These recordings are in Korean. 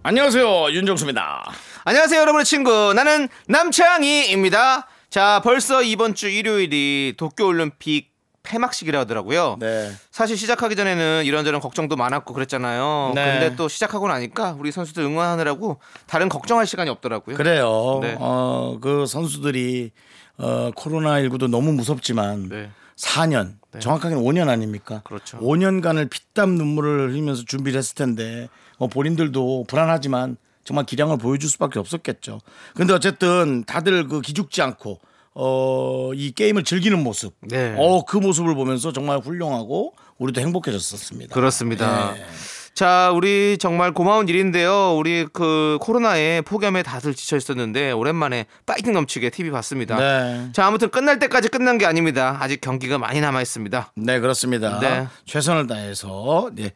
안녕하세요, 윤정수입니다. 안녕하세요, 여러분의 친구. 나는 남창희입니다. 자, 벌써 이번 주 일요일이 도쿄올림픽 폐막식이라 하더라고요. 네. 사실 시작하기 전에는 이런저런 걱정도 많았고 그랬잖아요. 네. 근데 또 시작하고 나니까 우리 선수들 응원하느라고 다른 걱정할 시간이 없더라고요. 그래요. 네. 그 선수들이 코로나19도 너무 무섭지만 네. 4년, 네. 정확하게는 5년 아닙니까? 그렇죠. 5년간을 피땀 눈물을 흘리면서 준비를 했을 텐데 본인들도 불안하지만 정말 기량을 보여줄 수밖에 없었겠죠. 근데 어쨌든 다들 그 기죽지 않고 이 게임을 즐기는 모습, 네. 그 모습을 보면서 정말 훌륭하고 우리도 행복해졌었습니다. 그렇습니다. 네. 자, 우리 정말 고마운 일인데요. 우리 그 코로나에 폭염에 다들 지쳐 있었는데 오랜만에 파이팅 넘치게 TV 봤습니다. 네. 자, 아무튼 끝날 때까지 끝난 게 아닙니다. 아직 경기가 많이 남아 있습니다. 네, 그렇습니다. 네. 최선을 다해서 네,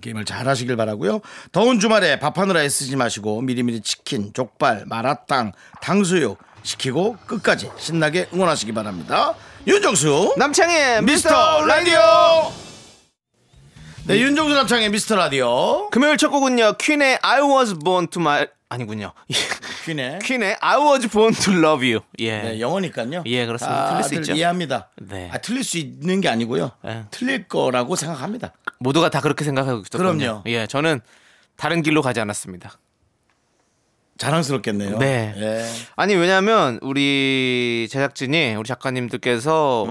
게임을 잘 하시길 바라고요. 더운 주말에 밥하느라 애쓰지 마시고 미리미리 치킨, 족발, 마라탕, 탕수육 시키고 끝까지 신나게 응원하시기 바랍니다. 윤정수 남창의 미스터 라디오. 네, 윤종수 남창의 미스터 라디오. 금요일 첫 곡은요, 퀸의 I was born to my 아니군요. 퀸의 I was born to love you. 예. 네, 영어니까요. 예, 그렇습니다. 틀릴 수 있죠. 이해합니다. 네. 틀릴 수 있는 게 아니고요. 네. 틀릴 거라고 생각합니다. 모두가 다 그렇게 생각하고 있었거든요. 그럼요. 예, 저는 다른 길로 가지 않았습니다. 자랑스럽겠네요. 네. 예. 아니, 왜냐하면 우리 제작진이 우리 작가님들께서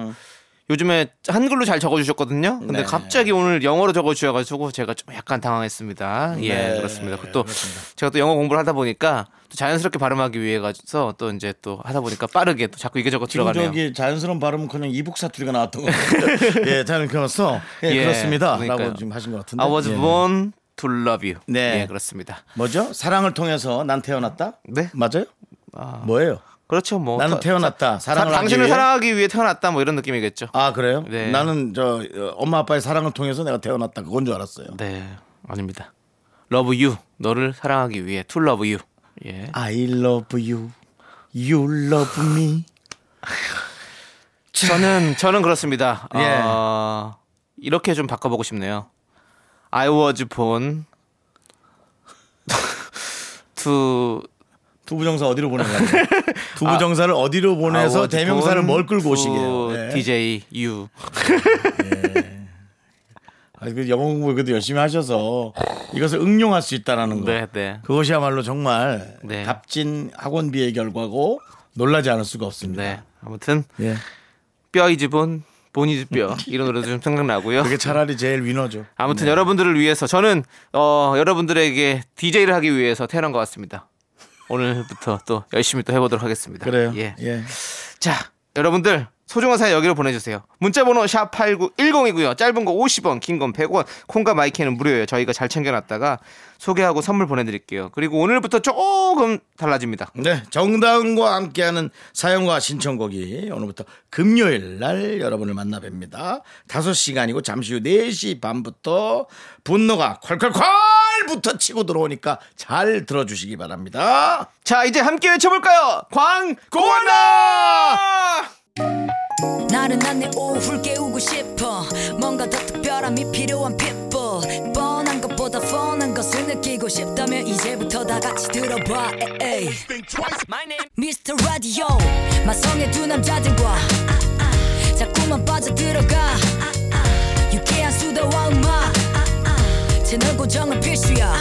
요즘에 한글로 잘 적어주셨거든요. 근데 네. 갑자기 오늘 영어로 적어주셔가지고 제가 좀 약간 당황했습니다. 예, 네. 그렇습니다. 또 그렇습니다. 제가 또 영어 공부를 하다 보니까 또 자연스럽게 발음하기 위해 가서 또 이제 또 하다 보니까 빠르게 또 자꾸 이게저것 들어가네요. 지금 저기 자연스러운 발음은 그냥 이북 사투리가 나왔던 것 같아요. 예, 저는 그렇소. 예, 예, 그렇습니다라고 그러니까요. 지금 하신 것 같은데. I was born to love you. 네, 예, 그렇습니다. 뭐죠? 사랑을 통해서 난 태어났다. 네, 맞아요. 아. 뭐예요? 그렇죠. 뭐 나는 태어났다. 당신을 위해? 사랑하기 위해 태어났다. 뭐 이런 느낌이겠죠. 아, 그래요? 네. 나는 저 엄마 아빠의 사랑을 통해서 내가 태어났다. 그건 줄 알았어요. 네, 아닙니다. Love you. 너를 사랑하기 위해. To love you. 예. I love you. You love me. 저는 그렇습니다. 예. 이렇게 좀 바꿔보고 싶네요. I was born to 두부정사 어디로 보내는 거예요? 두부정사를 어디로 보내서 대명사를 뭘 끌고 오시게요? 네. DJ U. 네. 영어 공부 그래도 열심히 하셔서 이것을 응용할 수 있다라는 거. 네, 네. 그것이야말로 정말 네. 값진 학원비의 결과고 놀라지 않을 수가 없습니다. 네. 아무튼 네. 뼈이지 본이지 뼈 이런 노래도 좀 생각나고요. 그게 차라리 제일 위너죠. 아무튼 네. 여러분들을 위해서 저는 여러분들에게 DJ를 하기 위해서 태어난 것 같습니다. 오늘부터 또 열심히 또 해보도록 하겠습니다. 그래요. 예. 예. 자, 여러분들 소중한 사연 여기로 보내주세요. 문자번호 샵 8910이고요. 짧은 거 50원, 긴 건 100원. 콩과 마이키는 무료예요. 저희가 잘 챙겨놨다가 소개하고 선물 보내드릴게요. 그리고 오늘부터 조금 달라집니다. 네, 정다은과 함께하는 사연과 신청곡이 오늘부터 금요일 날 여러분을 만나뵙니다. 5시간이고 잠시 후 4시 반부터 분노가 콸콸콸부터 치고 들어오니까 잘 들어주시기 바랍니다. 자, 이제 함께 외쳐볼까요? 광고나! 나른한 내 오후를 깨우고 싶어 뭔가 더 특별함이 필요한 people 뻔한 것보다 뻔한 것을 느끼고 싶다면 이제부터 다 같이 들어봐 에이. Mr. Radio 마성의 두 남자들과 자꾸만 빠져들어가 유쾌한 수다와 음악 채널 고정은 필수야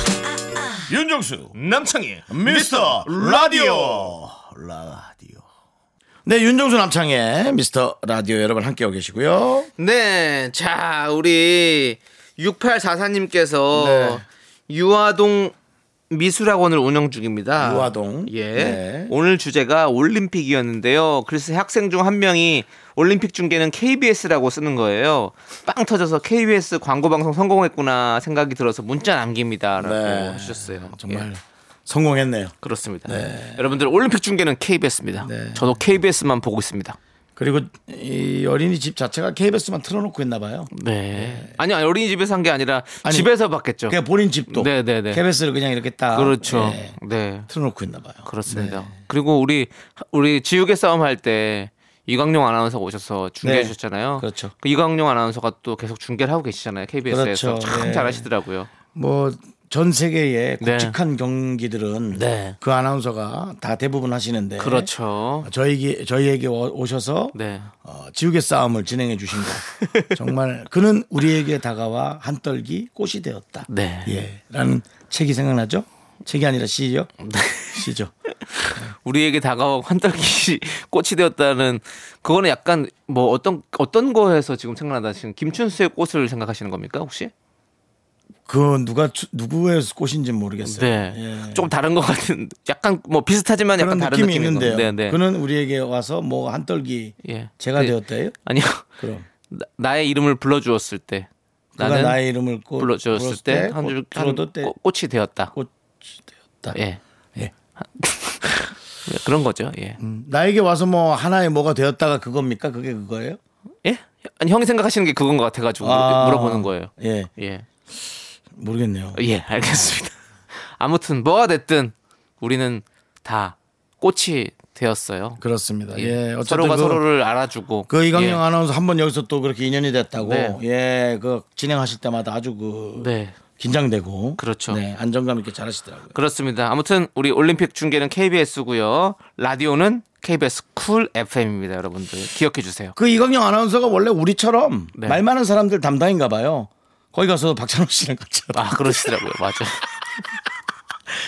윤정수 남창희 미스터 라디오 네, 윤정수 남창의 미스터 라디오 여러분 함께하고 계시고요. 네, 자, 우리 6844님께서 네. 유아동 미술학원을 운영 중입니다. 유아동. 예. 네. 오늘 주제가 올림픽이었는데요. 그래서 학생 중 한 명이 올림픽 중계는 KBS라고 쓰는 거예요. 빵 터져서 KBS 광고방송 성공했구나 생각이 들어서 문자 남깁니다. 라고 네. 해주셨어요. 정말. 예. 성공했네요. 그렇습니다. 네. 여러분들 올림픽 중계는 KBS입니다. 네. 저도 KBS만 보고 있습니다. 그리고 이 어린이집 자체가 KBS만 틀어놓고 했나 봐요. 네. 아니 어린이집에서 한 게 아니라 집에서 봤겠죠. 그냥 본인 집도 네네네. KBS를 그냥 이렇게 딱 그렇죠. 네. 네. 틀어놓고 있나 봐요. 그렇습니다. 네. 그리고 우리 지우개 싸움 할 때 이광용 아나운서가 오셔서 중계해 네. 주셨잖아요. 그렇죠. 그 이광용 아나운서가 또 계속 중계를 하고 계시잖아요. KBS에서 그렇죠. 참 네. 잘하시더라고요. 뭐 전 세계의 굵직한 네. 경기들은 네. 그 아나운서가 다 대부분 하시는데 그렇죠. 저희에게 오셔서 네. 지우개 싸움을 진행해 주신 거 정말 그는 우리에게 다가와 한떨기 꽃이 되었다. 네. 예. 라는 책이 생각나죠? 책이 아니라 시죠? 시죠. 우리에게 다가와 한떨기 꽃이 되었다는 그거는 약간 뭐 어떤 거에서 지금 생각나다 지금 김춘수의 꽃을 생각하시는 겁니까 혹시? 그 누구의 꽃인지 모르겠어요. 네. 예. 조금 다른 것 같은, 약간 뭐 비슷하지만 약간 다른 느낌이 있는데요. 네. 그는 우리에게 와서 뭐 한떨기 예. 제가 네. 되었대요. 아니요. 그럼 나의 이름을 불러주었을 때, 나는 나의 이름을 불러주었을 때 꽃이 되었다. 꽃이 되었다. 예. 예. 그런 거죠. 예. 나에게 와서 뭐 하나의 뭐가 되었다가 그겁니까? 그게 그거예요? 예? 아니 형이 생각하시는 게 그건 것 같아가지고 물어보는 거예요. 예. 예. 모르겠네요. 예, 알겠습니다. 아무튼 뭐가 됐든 우리는 다 꽃이 되었어요. 그렇습니다. 예, 예 서로가 서로를 알아주고 그 이광용 예. 아나운서 한번 여기서 또 그렇게 인연이 됐다고 네. 예, 그 진행하실 때마다 아주 그 네. 긴장되고 그렇죠. 네, 안정감 있게 잘하시더라고요. 그렇습니다. 아무튼 우리 올림픽 중계는 KBS고요. 라디오는 KBS 쿨 FM입니다, 여러분들 기억해 주세요. 그 이광용 아나운서가 원래 우리처럼 네. 말 많은 사람들 담당인가 봐요. 거기 가서 박찬호 씨랑 같이. 아, 그러시더라고요. 맞아.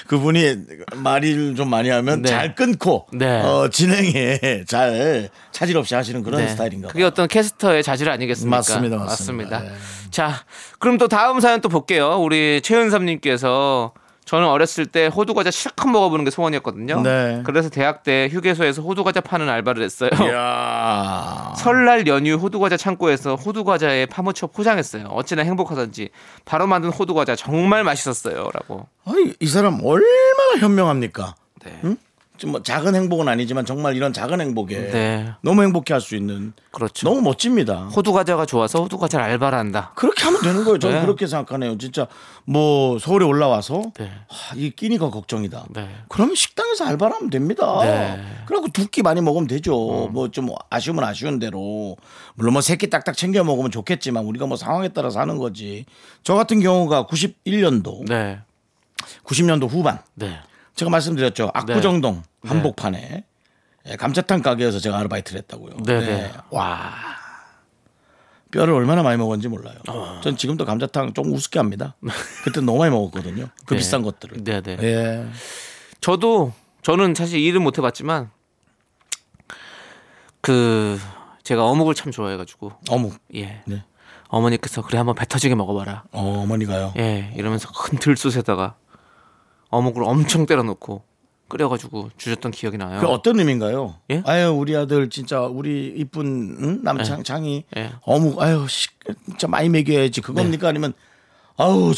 그분이 말을 좀 많이 하면 네. 잘 끊고 네. 진행에 잘 차질 없이 하시는 그런 네. 스타일인가 봐요. 그게 어떤 캐스터의 자질 아니겠습니까? 맞습니다. 맞습니다. 네. 자, 그럼 또 다음 사연 또 볼게요. 우리 최은섭님께서 저는 어렸을 때 호두과자 실컷 먹어보는 게 소원이었거든요. 네. 그래서 대학 때 휴게소에서 호두과자 파는 알바를 했어요. 이야. 설날 연휴 호두과자 창고에서 호두과자에 파묻혀 포장했어요. 어찌나 행복하던지 바로 만든 호두과자 정말 맛있었어요. 라고. 아니, 이 사람 얼마나 현명합니까? 네. 응? 좀 뭐 작은 행복은 아니지만 정말 이런 작은 행복에 네. 너무 행복해할 수 있는 그렇죠. 너무 멋집니다. 호두과자가 좋아서 호두과자를 알바를 한다. 그렇게 하면 되는 거예요. 저는 네. 그렇게 생각하네요. 진짜 뭐 서울에 올라와서 네. 이 끼니가 걱정이다. 네. 그러면 식당에서 알바를 하면 됩니다. 네. 그래갖고 두 끼 많이 먹으면 되죠. 뭐 좀 아쉬우면 아쉬운 대로 물론 뭐 세 끼 딱딱 챙겨 먹으면 좋겠지만 우리가 뭐 상황에 따라서 하는 거지. 저 같은 경우가 91년도, 네. 90년도 후반. 네. 제가 말씀드렸죠. 압구정동 네. 한복판에 네. 감자탕 가게에서 제가 아르바이트를 했다고요. 네. 와 뼈를 얼마나 많이 먹었는지 몰라요. 전 지금도 감자탕 조금 우습게 합니다. 그때 너무 많이 먹었거든요. 그 네. 비싼 것들을. 네네. 네. 예. 저는 사실 일은 못 해봤지만 그 제가 어묵을 참 좋아해가지고 어묵. 예. 네. 어머니께서 그래 한번 배 터지게 먹어봐라. 어머니가요. 예. 이러면서 큰 들솥에다가 어묵을 엄청 때려놓고 끓여가지고 주셨던 기억이 나요. 그 어떤 의미인가요? 예? 아유 우리 아들 진짜 우리 이쁜 응? 남창이 예. 어묵 아유 진짜 많이 먹여야지 그겁니까? 네. 아니면 아우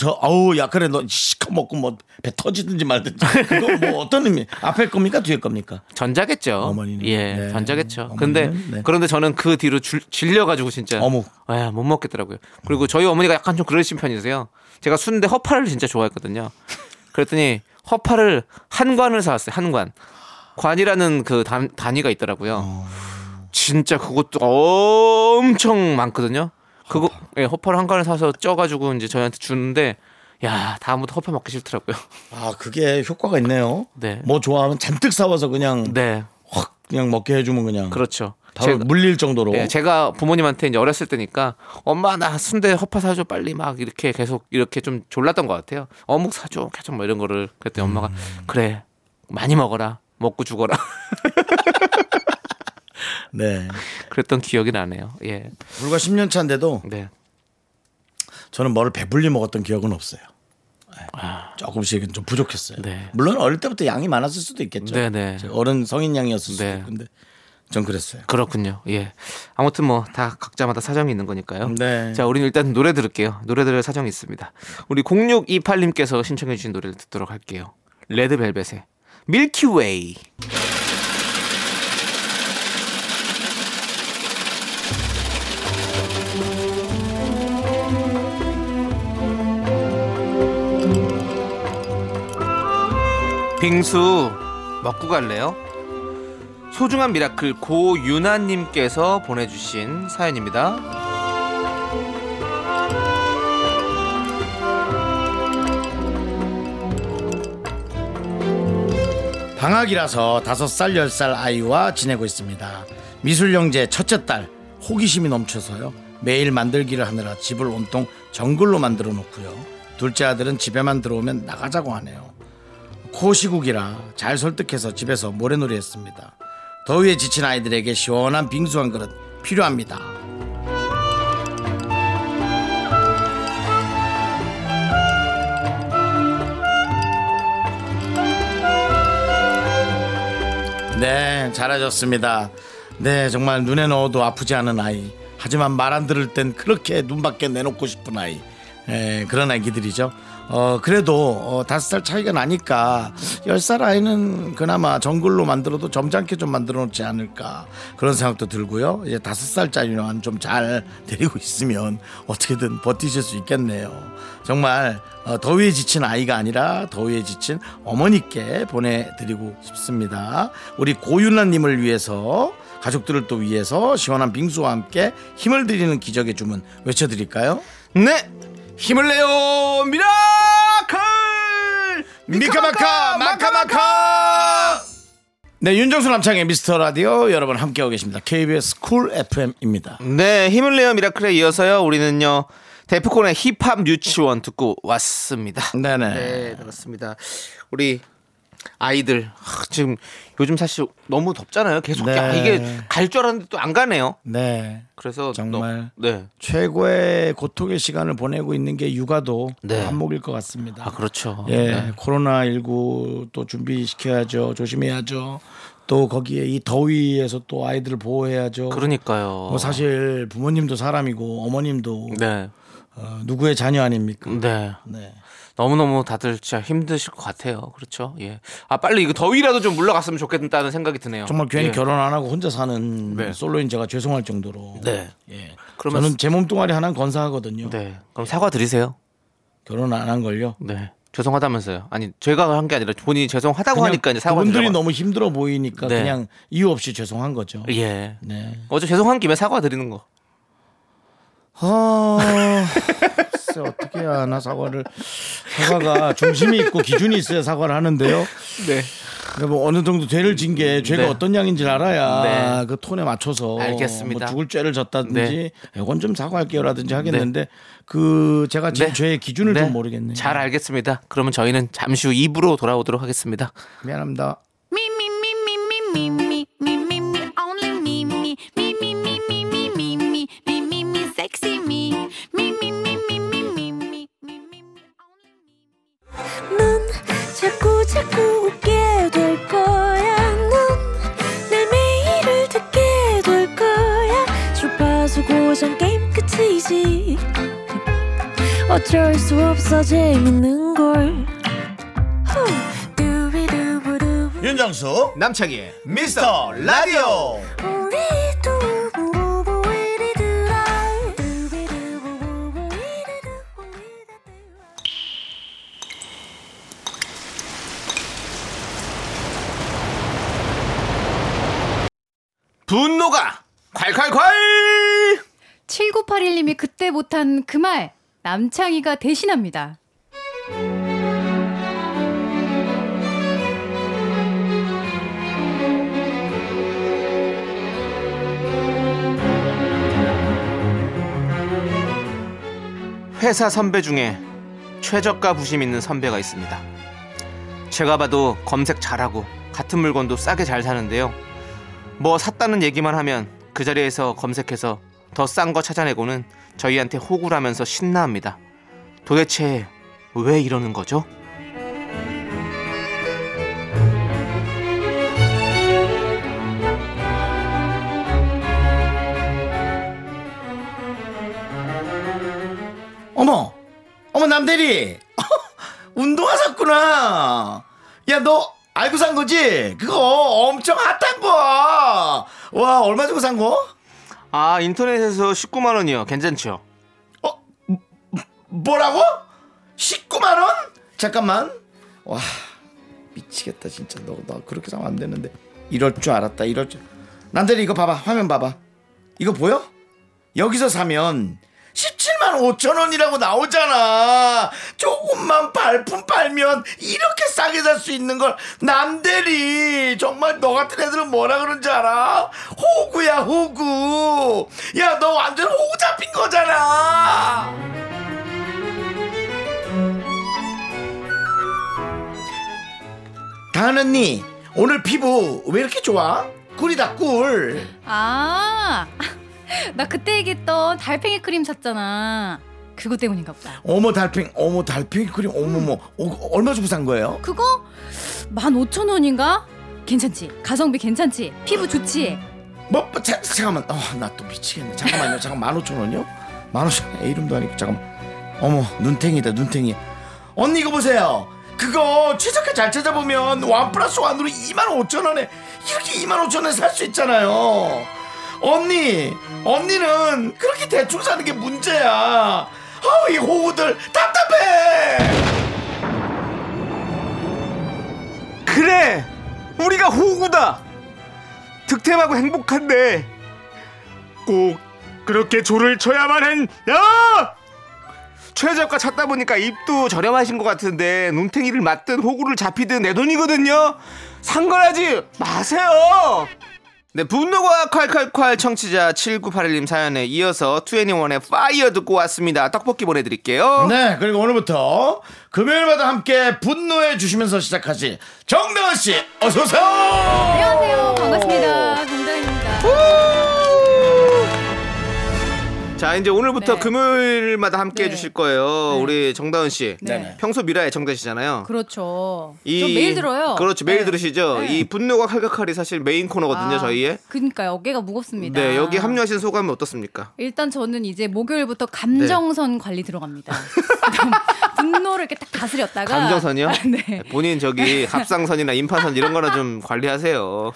야 그래 너 시커 먹고 뭐 배 터지든지 말든지 그거 뭐 어떤 의미? 앞에 겁니까 뒤에 겁니까? 전자겠죠. 어머니는 예 네. 전자겠죠. 근데 네. 그런데 저는 그 뒤로 질려가지고 진짜 어묵 아야 못 먹겠더라고요. 그리고 저희 어머니가 약간 좀 그러신 편이세요. 제가 순대 허파를 진짜 좋아했거든요. 그랬더니 허파를 한 관을 사왔어요. 한 관. 관이라는 그 단위가 있더라고요. 진짜 그것도 엄청 많거든요. 그거 예, 허파를 한 관을 사서 쪄가지고 이제 저희한테 주는데 야 다음부터 허파 먹기 싫더라고요. 아 그게 효과가 있네요. 네. 뭐 좋아하면 잔뜩 사와서 그냥 네. 확 그냥 먹게 해주면 그냥. 그렇죠. 바로 물릴 정도로. 네, 제가 부모님한테 이제 어렸을 때니까 엄마 나 순대 허파 사줘 빨리 막 이렇게 계속 이렇게 좀 졸랐던 것 같아요. 어묵 사줘 계속 뭐 이런 거를 그랬더니 엄마가 그래 많이 먹어라 먹고 죽어라. 네. 그랬던 기억이 나네요. 예. 불과 10년 차인데도 네. 저는 뭐를 배불리 먹었던 기억은 없어요. 아. 조금씩은 좀 부족했어요. 네. 물론 어릴 때부터 양이 많았을 수도 있겠죠. 네네. 어른 성인 양이었을 수도 있는데. 네. 전 그랬어요. 그렇군요. 예. 아무튼 뭐 다 각자마다 사정이 있는 거니까요. 네. 자, 우리는 일단 노래 들을게요. 노래 들을 사정이 있습니다. 우리 0628님께서 신청해 주신 노래를 듣도록 할게요. 레드벨벳의 밀키웨이. 빙수 먹고 갈래요? 소중한 미라클 고유나님께서 보내주신 사연입니다. 방학이라서 5살 10살 아이와 지내고 있습니다. 미술 형제 첫째 딸 호기심이 넘쳐서요, 매일 만들기를 하느라 집을 온통 정글로 만들어 놓고요, 둘째 아들은 집에만 들어오면 나가자고 하네요. 코시국이라 잘 설득해서 집에서 모래놀이 했습니다. 더위에 지친 아이들에게 시원한 빙수 한 그릇 필요합니다. 네, 잘하셨습니다. 네, 정말 눈에 넣어도 아프지 않은 아이, 하지만 말 안 들을 땐 그렇게 눈 밖에 내놓고 싶은 아이, 그런 아기들이죠. 그래도 5살 차이가 나니까 10살 아이는 그나마 정글로 만들어도 점잖게 좀 만들어 놓지 않을까, 그런 생각도 들고요. 이제 5살짜리만 좀 잘 데리고 있으면 어떻게든 버티실 수 있겠네요. 정말 더위에 지친 아이가 아니라 더위에 지친 어머니께 보내드리고 싶습니다. 우리 고윤아님을 위해서, 가족들을 또 위해서 시원한 빙수와 함께 힘을 드리는 기적의 주문 외쳐드릴까요? 네! 힘을 내요 미라클 미카마카 마카마카. 네, 윤정수 남창의 미스터 라디오 여러분 함께하고 계십니다. KBS 쿨 FM입니다. 네, 힘을 내요 미라클에 이어서요 우리는요 데프콘의 힙합 유치원 듣고 왔습니다. 네네. 네, 그렇습니다. 우리 아이들 지금 요즘 사실 너무 덥잖아요. 계속 네. 이게 갈 줄 알았는데 또 안 가네요. 네. 그래서 정말 네. 최고의 고통의 시간을 보내고 있는 게 육아도 네. 한몫일 것 같습니다. 아, 그렇죠. 예, 네. 코로나19 또 준비시켜야죠. 조심해야죠. 또 거기에 이 더위에서 또 아이들을 보호해야죠. 그러니까요. 사실 부모님도 사람이고 어머님도 네. 누구의 자녀 아닙니까? 네. 네. 너무너무 다들 진짜 힘드실 것 같아요. 그렇죠. 예. 아, 빨리 이거 더위라도 좀 물러갔으면 좋겠다는 생각이 드네요. 정말 괜히 예. 결혼 안 하고 혼자 사는 네. 솔로인 제가 죄송할 정도로. 네. 예. 그러면 저는 제 몸뚱아리 하나는 건사하거든요. 네. 그럼 사과드리세요. 결혼 안 한 걸요? 네. 죄송하다면서요. 아니, 제가 한 게 아니라 본인이 죄송하다고 하니까 이제 사과드리라고. 그분들이 너무 힘들어 보이니까 네. 그냥 이유 없이 죄송한 거죠. 예. 네. 어제 죄송한 김에 사과드리는 거. 글쎄 어떻게 해야 하나. 사과가 중심이 있고 기준이 있어야 사과를 하는데요. 네. 뭐 어느 정도 죄를 진 게 죄가 네. 어떤 양인지를 알아야 네. 그 톤에 맞춰서 알겠습니다. 뭐 죽을 죄를 졌다든지 네. 이건 좀 사과할게요라든지 하겠는데 네. 그 제가 진 네. 죄의 기준을 네. 좀 모르겠네요. 잘 알겠습니다. 그러면 저희는 잠시 후 2부로 돌아오도록 하겠습니다. 미안합니다. 자꾸 웃게 될 거야. 내 매일을 듣게 될 거야. 주파수 고정 게임 끝이지. 어쩔 수 없어 재밌는 걸. 윤정수 남창희의 미스터 라디오. 분노가 콸콸콸. 7981님이 그때 못한 그 말 남창희가 대신합니다. 회사 선배 중에 최저가 부심 있는 선배가 있습니다. 제가 봐도 검색 잘하고 같은 물건도 싸게 잘 사는데요, 뭐 샀다는 얘기만 하면 그 자리에서 검색해서 더 싼 거 찾아내고는 저희한테 호구를 하면서 신나합니다. 도대체 왜 이러는 거죠? 어머 남대리 운동화 샀구나. 야, 너 알고 산 거지? 그거 엄청 핫한 거야. 와, 얼마 주고 산 거? 아, 인터넷에서 19만 원이요. 괜찮죠? 어? 뭐라고? 19만 원? 잠깐만. 와, 미치겠다 진짜. 너 그렇게 사면 안 되는데. 이럴 줄 알았다. 이럴 줄. 남들이 이거 봐봐. 화면 봐봐. 이거 보여? 여기서 사면 17만 5천 원이라고 나오잖아. 조금만 발품 팔면 이렇게 싸게 살 수 있는 걸 남대리. 정말 너 같은 애들은 뭐라 그런지 알아? 호구야, 호구. 야, 너 완전 호구 잡힌 거잖아. 다은 언니, 오늘 피부 왜 이렇게 좋아? 꿀이다, 꿀. 아, 나 그때 얘기했던 달팽이 크림 샀잖아. 그거 때문인가 보다. 달팽이 크림. 얼마 주고 산 거예요? 그거 15,000원인가? 괜찮지? 가성비 괜찮지? 피부 좋지? 잠깐만. 나 또 미치겠네. 잠깐만요. 15,000원이요? 15,000원. 에, 이름도 아니고. 잠깐만. 어머, 눈탱이다, 눈탱이. 언니 이거 보세요. 그거 최저가 잘 찾아보면 1+1으로 25,000원에 이렇게 25,000원에 살 수 있잖아요. 언니는 그렇게 대충 사는 게 문제야. 아우, 이 호구들 답답해. 그래, 우리가 호구다. 득템하고 행복한데 꼭 그렇게 조를 쳐야만 한. 야! 최저가 찾다 보니까 입도 저렴하신 것 같은데 눈탱이를 맞든 호구를 잡히든 내 돈이거든요. 상관하지 마세요. 네, 분노가 콸콸콸 청취자 7981님 사연에 이어서 2NE1의 파이어 듣고 왔습니다. 떡볶이 보내드릴게요. 네, 그리고 오늘부터 금요일마다 함께 분노해 주시면서 시작하신 정다은씨, 어서오세요. 안녕하세요. 반갑습니다. 정다은입니다. 자, 이제 오늘부터 네. 금요일마다 함께 해주실 거예요. 네. 우리 정다은씨, 네. 평소 미라의 정다은씨잖아요. 그렇죠. 좀 매일 들어요. 그렇죠. 매일 들으시죠. 네. 이 분노가 칼칼칼이 사실 메인 코너거든요, 저희의. 그러니까요. 어깨가 무겁습니다. 네, 여기 합류하신 소감은 어떻습니까? 일단 저는 이제 목요일부터 감정선 관리 들어갑니다. 분노를 이렇게 딱 다스렸다가. 감정선이요? 아, 네. 본인 저기 갑상선이나 임파선 이런 거나 좀 관리하세요.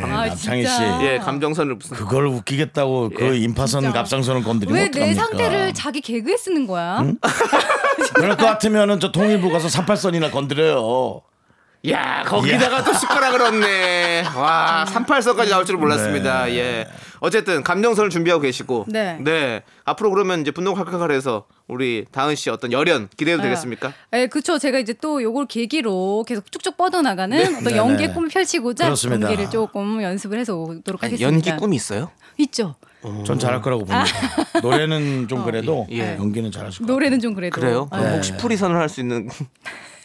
남창희 씨. 예, 감정선을 무슨. 그걸 웃기겠다고 그 임파선, 진짜. 갑상선을 건드리면 왜 내 상태를 자기 개그에 쓰는 거야? 응? 그럴 것 같으면은 저 통일부 가서 38선이나 건드려요. 야, 거기다가 또 숟가락을 얹네. 와, 38선까지 나올 줄 몰랐습니다. 네. 예. 어쨌든 감정선을 준비하고 계시고. 네. 네. 앞으로 그러면 이제 분노가 칼칼칼해서 우리 다은 씨 어떤 열연 기대해도 되겠습니까? 네, 그렇죠. 제가 이제 또 요걸 계기로 계속 쭉쭉 뻗어나가는 어떤 연기의 꿈을 펼치고자 그렇습니다. 연기를 조금 연습을 해서 오도록 하겠습니다. 연기 꿈이 있어요? 있죠. 전 잘할 거라고 봅니다. 노래는 좀 그래도 연기는 잘할 수 있어요. 노래는 좀 그래도. 그래요? 네. 혹시 프리선을 할 수 있는.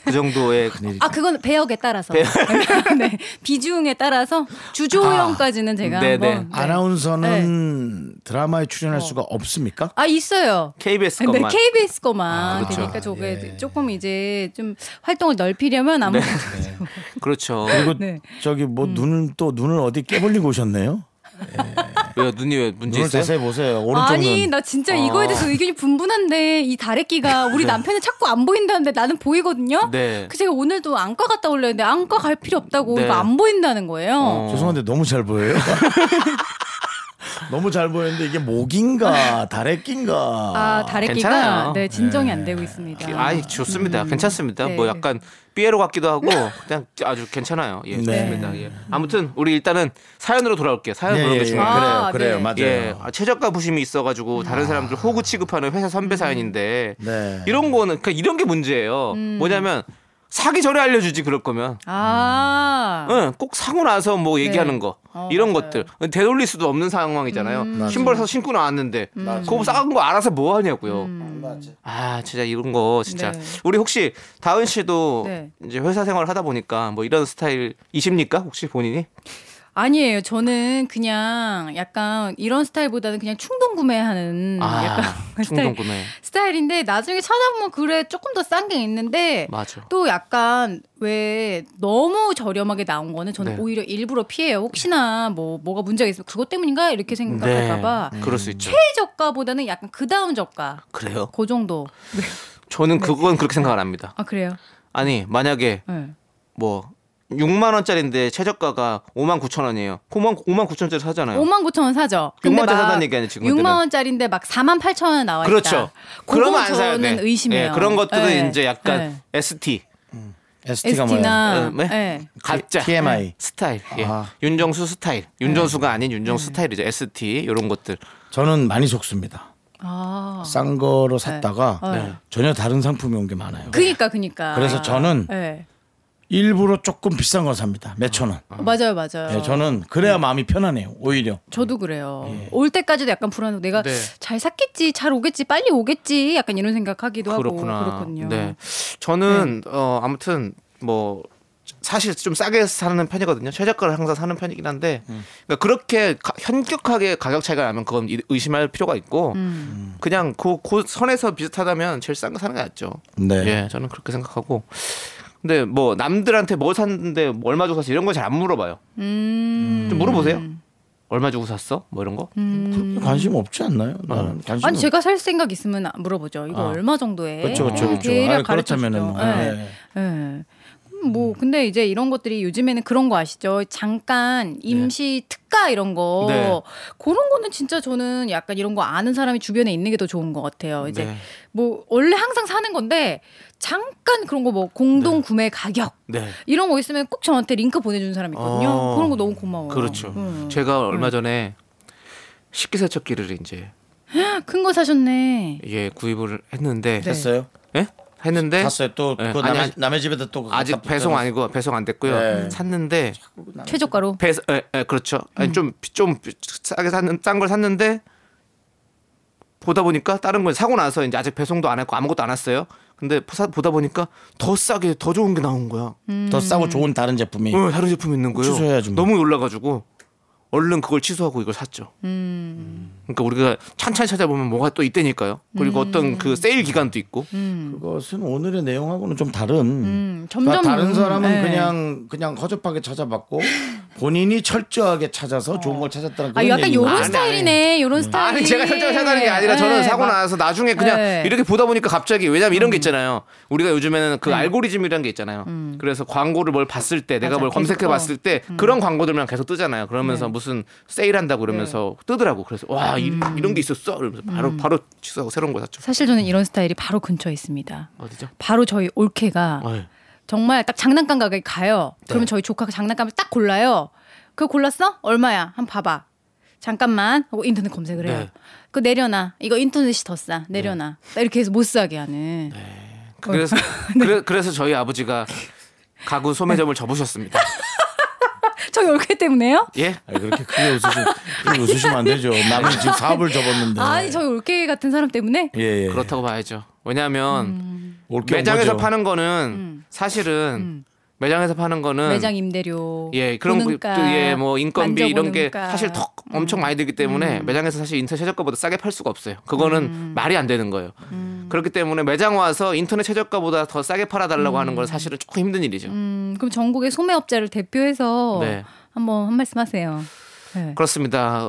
그 정도의 그건 배역에 따라서 네. 비중에 따라서 주조연까지는 제가 한번. 아나운서는 드라마에 출연할 수가 없습니까? 아, 있어요. KBS 거만. 네, KBS 거만. 그렇죠. 그러니까 저게 조금 이제 좀 활동을 넓히려면 아무래도 그렇죠. 그리고 저기 뭐 눈을 어디 깨벌리고 오셨네요. 왜 눈이 왜 문제 있어요? 눈을 자세히 보세요. 오른쪽. 아니, 나 진짜 이거에 대해서 의견이 분분한데 이 다래끼가 우리 남편은 자꾸 안 보인다는데 나는 보이거든요. 네. 그 제가 오늘도 안과 갔다 올려는데 안과 갈 필요 없다고. 네. 이거 안 보인다는 거예요. 죄송한데 너무 잘 보여요. 너무 잘 보였는데 이게 목인가 다래끼인가. 아, 다래끼가 네, 진정이 안 되고 있습니다. 아, 좋습니다. 괜찮습니다. 네. 뭐 약간 삐에로 같기도 하고 그냥 아주 괜찮아요. 예, 좋습니다. 예. 아무튼 우리 일단은 사연으로 돌아올게요. 사연으로 중요해요. 그래요, 맞아요. 예, 최저가 부심이 있어가지고 다른 사람들 호구 취급하는 회사 선배 사연인데 이런 거는 그러니까 이런 게 문제예요. 뭐냐면. 사기 전에 알려주지, 그럴 거면. 응, 꼭 사고 나서 뭐 얘기하는 거. 이런 것들. 되돌릴 수도 없는 상황이잖아요. 신발 사서 신고 나왔는데. 그거 싸간 거 알아서 뭐 하냐고요. 아, 진짜 이런 거, 진짜. 네. 우리 혹시 다은 씨도 이제 회사 생활을 하다 보니까 뭐 이런 스타일이십니까? 혹시 본인이? 아니에요. 저는 그냥 약간 이런 스타일보다는 그냥 충동 구매하는 약간 충동 구매 스타일인데 나중에 찾아보면 그래 조금 더 싼 게 있는데 맞아. 또 약간 왜 너무 저렴하게 나온 거는 저는 오히려 일부러 피해요. 혹시나 뭐가 문제가 있으면 그것 때문인가 이렇게 생각할까봐. 그럴 수 있죠. 최저가보다는 약간 그 다음 저가. 그래요? 그 정도. 저는 그건 그렇게 생각을 합니다. 아, 그래요? 아니 만약에 뭐 6만 원짜리인데 최저가가 5만 9천 원이에요. 5만 9천 원짜리 사잖아요. 5만 9천 원 사죠. 6만 원짜리 사다는 얘기 아니에요, 지금. 6만 원짜리인데 막 4만 8천 원 나와 있다. 그렇죠. 그러면 안 사야 돼. 의심해요. 네, 그런 것들은 네. 이제 약간 네. ST. ST가 뭐예요? 네? 네. 가짜 TMI 네. 스타일. 예. 아. 윤정수 스타일. 윤정수가 아닌 윤정수 스타일이죠. ST 이런 것들. 저는 많이 속습니다. 아. 싼 거로 샀다가 네. 전혀 다른 상품이 온 게 많아요. 그니까. 그래서 저는 네. 일부러 조금 비싼 거 삽니다. 몇천 원. 맞아요. 네, 저는 그래야 마음이 편하네요. 오히려. 저도 그래요. 예. 올 때까지도 약간 불안하고 내가 네. 잘 샀겠지, 잘 오겠지, 빨리 오겠지, 약간 이런 생각하기도 하고 그렇군요. 네, 저는 아무튼 뭐 사실 좀 싸게 사는 편이거든요. 최저가를 항상 사는 편이긴 한데 그러니까 그렇게 현격하게 가격 차이가 나면 그건 의심할 필요가 있고 그냥 그 선에서 비슷하다면 제일 싼 거 사는 게 낫죠. 네, 예, 저는 그렇게 생각하고. 근데 뭐 남들한테 뭐 샀는데 뭐 얼마 주고 샀어 이런 거 잘 안 물어봐요. 좀 물어보세요. 얼마 주고 샀어? 뭐 이런 거? 그렇게 관심 없지 않나요? 아니 제가 살 생각 있으면 물어보죠. 이거 얼마 정도에? 그렇죠. 대략 가르쳐주죠. 네. 뭐 근데 이제 이런 것들이 요즘에는 그런 거 아시죠? 잠깐 임시 특가 이런 거 그런 거는 진짜 저는 약간 이런 거 아는 사람이 주변에 있는 게 더 좋은 것 같아요. 이제 뭐 원래 항상 사는 건데 잠깐 그런 거 뭐 공동 구매 가격 이런 거 있으면 꼭 저한테 링크 보내주는 사람 있거든요. 그런 거 너무 고마워요. 그렇죠. 제가 얼마 전에 식기세척기를 이제 큰 거 사셨네. 예, 구입을 했는데 했어요? 예? 했는데 샀어요. 또 네. 남의 집에다 또 아직 배송 아니고 배송 안 됐고요. 네. 샀는데 최저가로 예, 그렇죠. 아니 좀 싸게 싼 걸 샀는데 보다 보니까 다른 걸 사고 나서 이제 아직 배송도 안 했고 아무것도 안 왔어요. 근데 보다 보니까 더 싸게 더 좋은 게 나온 거야. 더 싸고 좋은 다른 제품이. 다른 제품이 있는 거예요. 취소해야지. 너무 놀라가지고 얼른 그걸 취소하고 이걸 샀죠. 그러니까 우리가 찬찬히 찾아보면 뭐가 또 있다니까요. 그리고 어떤 그 세일 기간도 있고. 그것은 오늘의 내용하고는 좀 다른. 점점 그러니까 다른 사람은 그냥 허접하게 찾아봤고 본인이 철저하게 찾아서 좋은 걸 찾았다는 그런 약간 얘기입니다. 요런 스타일이네. 요런 스타일. 아니 제가 철저하게 찾아가는 게 아니라 저는 사고 나서 나중에 그냥 이렇게 보다 보니까 갑자기 왜냐면 이런 게 있잖아요. 우리가 요즘에는 그 알고리즘이라는 게 있잖아요. 그래서 광고를 뭘 봤을 때 내가 뭘 검색해 봤을 때 그런 광고들만 계속 뜨잖아요. 그러면서 무슨 세일한다고 그러면서 뜨더라고. 그래서 와 이런 게 있었어. 그러면서 바로 취소하고 새로운 거 샀죠. 사실 저는 이런 스타일이 바로 근처에 있습니다. 어디죠? 바로 저희 올케가 정말 딱 장난감 가게 가요. 그러면 저희 조카가 장난감을 딱 골라요. 그거 골랐어? 얼마야? 한번 봐봐. 잠깐만 하고 인터넷 검색을 해요. 그거 내려놔. 이거 인터넷이 더 싸. 내려놔. 이렇게 해서 못 사게 하는. 그래서 그래서 저희 아버지가 가구 소매점을 접으셨습니다. 저희 올케 때문에요? 예. 아니, 그렇게 크게 웃으시면 안 되죠. 남이 지금 사업을 접었는데. 아니 저희 올케 같은 사람 때문에? 예. 그렇다고 봐야죠. 왜냐하면 매장에서 파는 거는 사실은 매장에서 파는 거는 매장 임대료, 예 그런 예뭐 인건비 이런 게 사실 턱 엄청 많이 들기 때문에 매장에서 사실 인터넷 최저가보다 싸게 팔 수가 없어요. 그거는 말이 안 되는 거예요. 그렇기 때문에 매장 와서 인터넷 최저가보다 더 싸게 팔아달라고 하는 건 사실은 조금 힘든 일이죠. 그럼 전국의 소매업자를 대표해서 한번 한 말씀하세요. 네. 그렇습니다.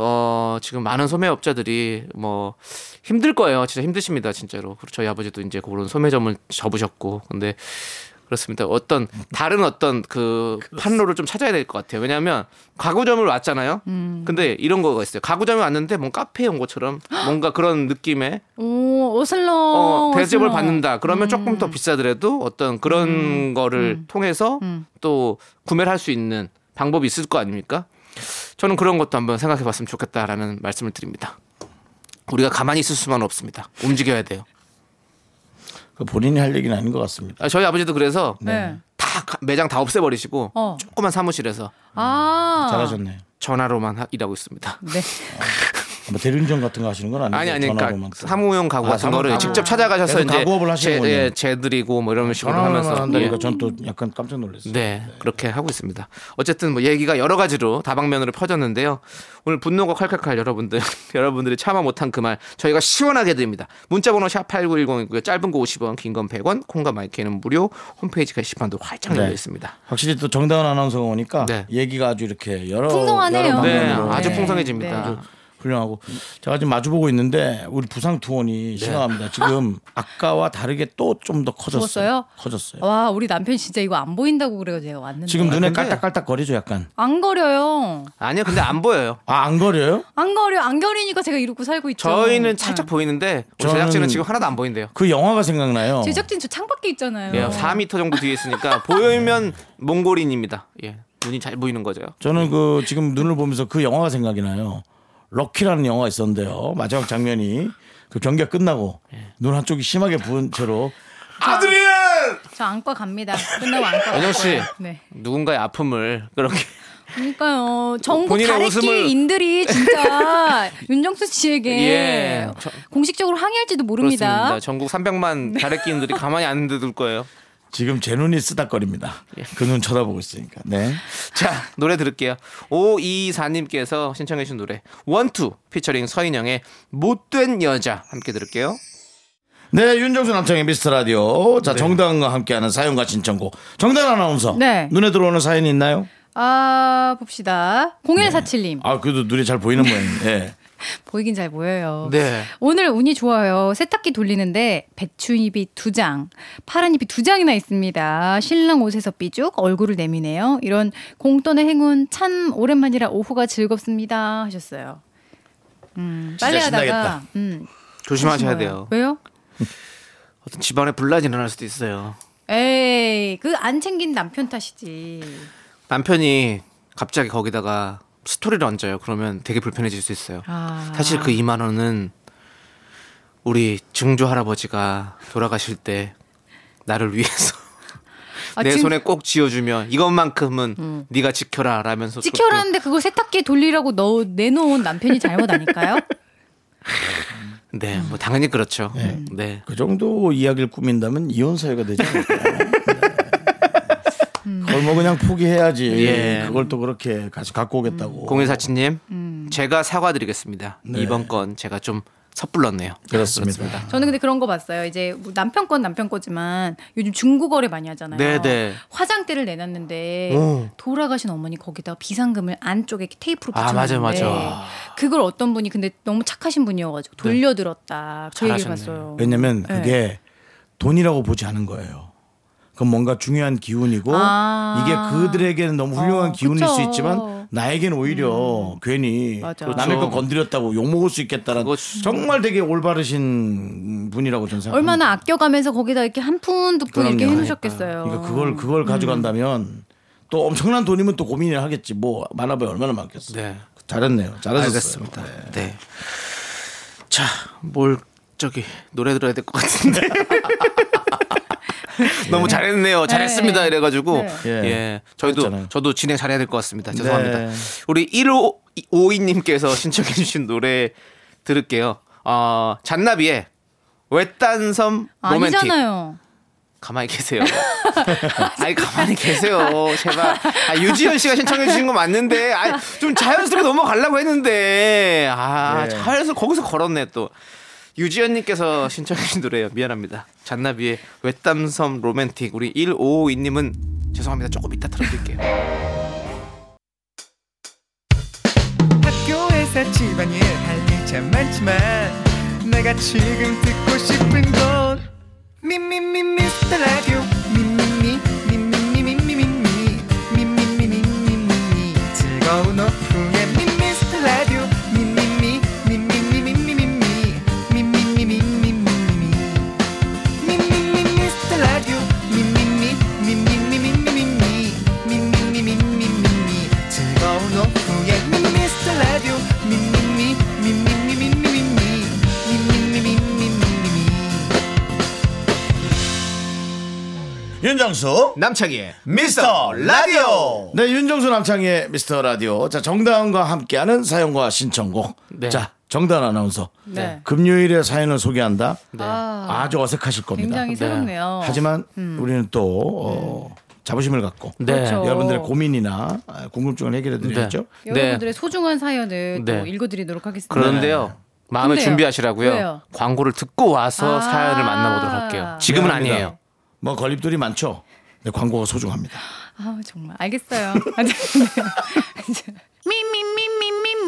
지금 많은 소매업자들이 뭐 힘들 거예요. 진짜 힘드십니다, 진짜로. 저희 아버지도 이제 그런 소매점을 접으셨고, 근데. 그렇습니다. 다른 어떤 그 판로를 좀 찾아야 될 것 같아요. 왜냐하면 가구점을 왔잖아요. 근데 이런 거가 있어요. 가구점에 왔는데 뭔가 카페에 온 것처럼 뭔가 그런 느낌의 대접을 받는다. 그러면 조금 더 비싸더라도 어떤 그런 거를 통해서 또 구매를 할 수 있는 방법이 있을 거 아닙니까? 저는 그런 것도 한번 생각해 봤으면 좋겠다라는 말씀을 드립니다. 우리가 가만히 있을 수만은 없습니다. 움직여야 돼요. 본인이 할 얘기는 아닌 것 같습니다. 저희 아버지도 그래서 다 매장 다 없애버리시고 조그만 사무실에서 잘하셨네. 전화로만 일하고 있습니다. 네. 뭐 대리운전 같은 거 하시는 건 아니고 전화로만 사무용 가구 같은 거를 직접 찾아가셔서 이제 가구업을 하시는 거예요. 재드리고 뭐 이런 식으로 하면서 한다니까 전 또 약간 깜짝 놀랐어요. 네, 그렇게 하고 있습니다. 어쨌든 뭐 얘기가 여러 가지로 다방면으로 퍼졌는데요. 오늘 분노가 칼칼칼 여러분들이 참아 못한 그 말 저희가 시원하게 드립니다. 문자번호 샵 8910이고요. 짧은 거 50원, 긴 건 100원, 콩과 마이크는 무료. 홈페이지 게시판도 활짝 열려 있습니다. 확실히 또 정다은 아나운서가 오니까 얘기가 아주 이렇게 여러 풍성하네요. 여러 아주 풍성해집니다. 네. 훌륭하고. 제가 지금 마주보고 있는데 우리 부상 투혼이 심각합니다. 지금 아까와 다르게 또 좀 더 커졌어요. 커졌어요. 와, 우리 남편 진짜 이거 안 보인다고 그래요. 제가 왔는데. 지금 눈에 근데... 깔딱깔딱 거리죠, 약간. 안 거려요. 아니요, 근데 안 보여요. 아, 안 거려요? 안 거려. 안 거리니까 제가 이러고 살고 있죠. 저희는 살짝 보이는데 제작진은 지금 하나도 안 보인대요. 그 영화가 생각나요. 제작진 저 창밖에 있잖아요. 예, 4m 정도 뒤에 있으니까 보이면 몽골인입니다. 예. 눈이 잘 보이는 거죠. 저는 그 지금 눈을 보면서 그 영화가 생각이 나요. 럭키라는 영화가 있었는데요. 마지막 장면이 그 경기가 끝나고 눈 한쪽이 심하게 부은 채로 아드리엔! 저 안과 갑니다. 끝나고 안과. 연영 씨, 네. 누군가의 아픔을 그렇게. 그러니까요. 전국 다래끼인들이 진짜 윤정수 씨에게 예. 공식적으로 항의할지도 모릅니다. 그렇습니다. 전국 300만 다래끼인들이 가만히 안 흔들 거예요. 지금 제 눈이 쓰닥거립니다. 그 눈 쳐다보고 있으니까. 네. 자, 노래 들을게요. 524님께서 신청해 주신 노래 원투 피처링 서인영의 못된 여자 함께 들을게요. 네, 윤정수 남창의 미스터라디오. 자, 네. 정다은과 함께하는 사연과 신청곡. 정다은 아나운서. 네. 눈에 들어오는 사연이 있나요? 아, 봅시다. 0147님. 네. 아, 그래도 눈이 잘 보이는 모양이네. 네. 보이긴 잘 보여요. 네. 오늘 운이 좋아요. 세탁기 돌리는데 배추잎이 2장, 파란 잎이 2장이나 있습니다. 신랑 옷에서 삐죽 얼굴을 내미네요. 이런 공돈의 행운 참 오랜만이라 오후가 즐겁습니다 하셨어요. 빨래하다가 조심하셔야 돼요. 왜요? 어떤 집안에 분란이 일어날 수도 있어요. 에이, 그 안 챙긴 남편 탓이지. 남편이 갑자기 거기다가 스토리를 얹어요. 그러면 되게 불편해질 수 있어요. 아. 사실 그 2만 원은 우리 증조 할아버지가 돌아가실 때 나를 위해서 아, 내 손에 꼭 쥐어주면 이것만큼은 네가 지켜라 라면서 지켜라는데 그걸 세탁기에 돌리라고 내놓은 남편이 잘못 아닐까요? 네, 뭐 당연히 그렇죠. 네. 네. 그 정도 이야기를 꾸민다면 이혼 사유가 되지 않을까요? 그걸 뭐 그냥 포기해야지. 예. 그걸 또 그렇게 같이 갖고 오겠다고. 0147님, 제가 사과드리겠습니다. 네. 이번 건 제가 좀 섣불렀네요. 그렇습니다. 그렇습니다. 저는 근데 그런 거 봤어요. 이제 남편 건 남편 거지만 요즘 중고거래 많이 하잖아요. 네네. 화장대를 내놨는데 돌아가신 어머니 거기다가 비상금을 안쪽에 테이프로 붙여놨는데. 아, 맞아, 맞아. 그걸 어떤 분이 근데 너무 착하신 분이어가지고 돌려들었다. 네. 그 얘기를 봤어요. 왜냐면 그게 네. 돈이라고 보지 않은 거예요. 그건 뭔가 중요한 기운이고 이게 그들에게는 너무 훌륭한 기운일 그쵸. 수 있지만 나에게는 오히려 괜히 맞아. 남의 거 건드렸다고 욕먹을 수 있겠다는 정말 되게 올바르신 분이라고 저는 생각합니다. 얼마나 아껴가면서 거기다 이렇게 한 푼 두 푼 이렇게 해놓으셨겠어요. 그러니까 그걸 가져간다면 또 엄청난 돈이면 또 고민을 하겠지. 뭐 많아봐야 얼마나 많겠어. 네. 잘했네요. 잘하셨어요. 네. 네. 자, 뭘 저기 노래 들어야 될 것 같은데. 너무 잘했네요. 잘했습니다. 이래가지고 예. 저도 진행 잘해야 될 것 같습니다. 죄송합니다. 네. 우리 1552님께서 신청해주신 노래 들을게요. 잔나비의 외딴섬 로맨틱. 아니잖아요. 가만히 계세요. 아니 가만히 계세요. 제발. 아, 유지현 씨가 신청해 주신 거 맞는데 좀 자연스럽게 넘어가려고 했는데 자연스럽게 거기서 걸었네 또. 유지연님께서 신청해주신 노래예요. 미안합니다. 잔나비의 외딴섬 로맨틱. 우리 1552님은 죄송합니다. 조금 이따 틀어드릴게요. 학교에서 집안일 할 일 참 많지만 내가 지금 듣고 싶은 건 미미미 미스터 라디오 미미미 미미미 미미미 미미미 미미미 미미미 즐거운 오후 윤정수 남창희의 미스터 라디오. 네, 윤정수 남창희의 미스터 라디오. 자, 정다은과 함께하는 사연과 신청곡. 네. 자, 정다은 아나운서. 네. 금요일에 사연을 소개한다. 네. 아주 어색하실 겁니다. 굉장히 새롭네요. 네. 하지만 우리는 또 자부심을 갖고 네. 여러분들의 고민이나 궁금증을 해결해 드리겠죠. 네. 여러분들의 네. 소중한 사연을 또 읽어드리도록 하겠습니다. 그런데요. 마음을 준비하시라고요. 왜요? 광고를 듣고 와서 사연을 만나보도록 할게요. 지금은 미안합니다. 아니에요. 뭐 걸림돌이 많죠. 네, 광고가 소중합니다. 아, 정말 알겠어요.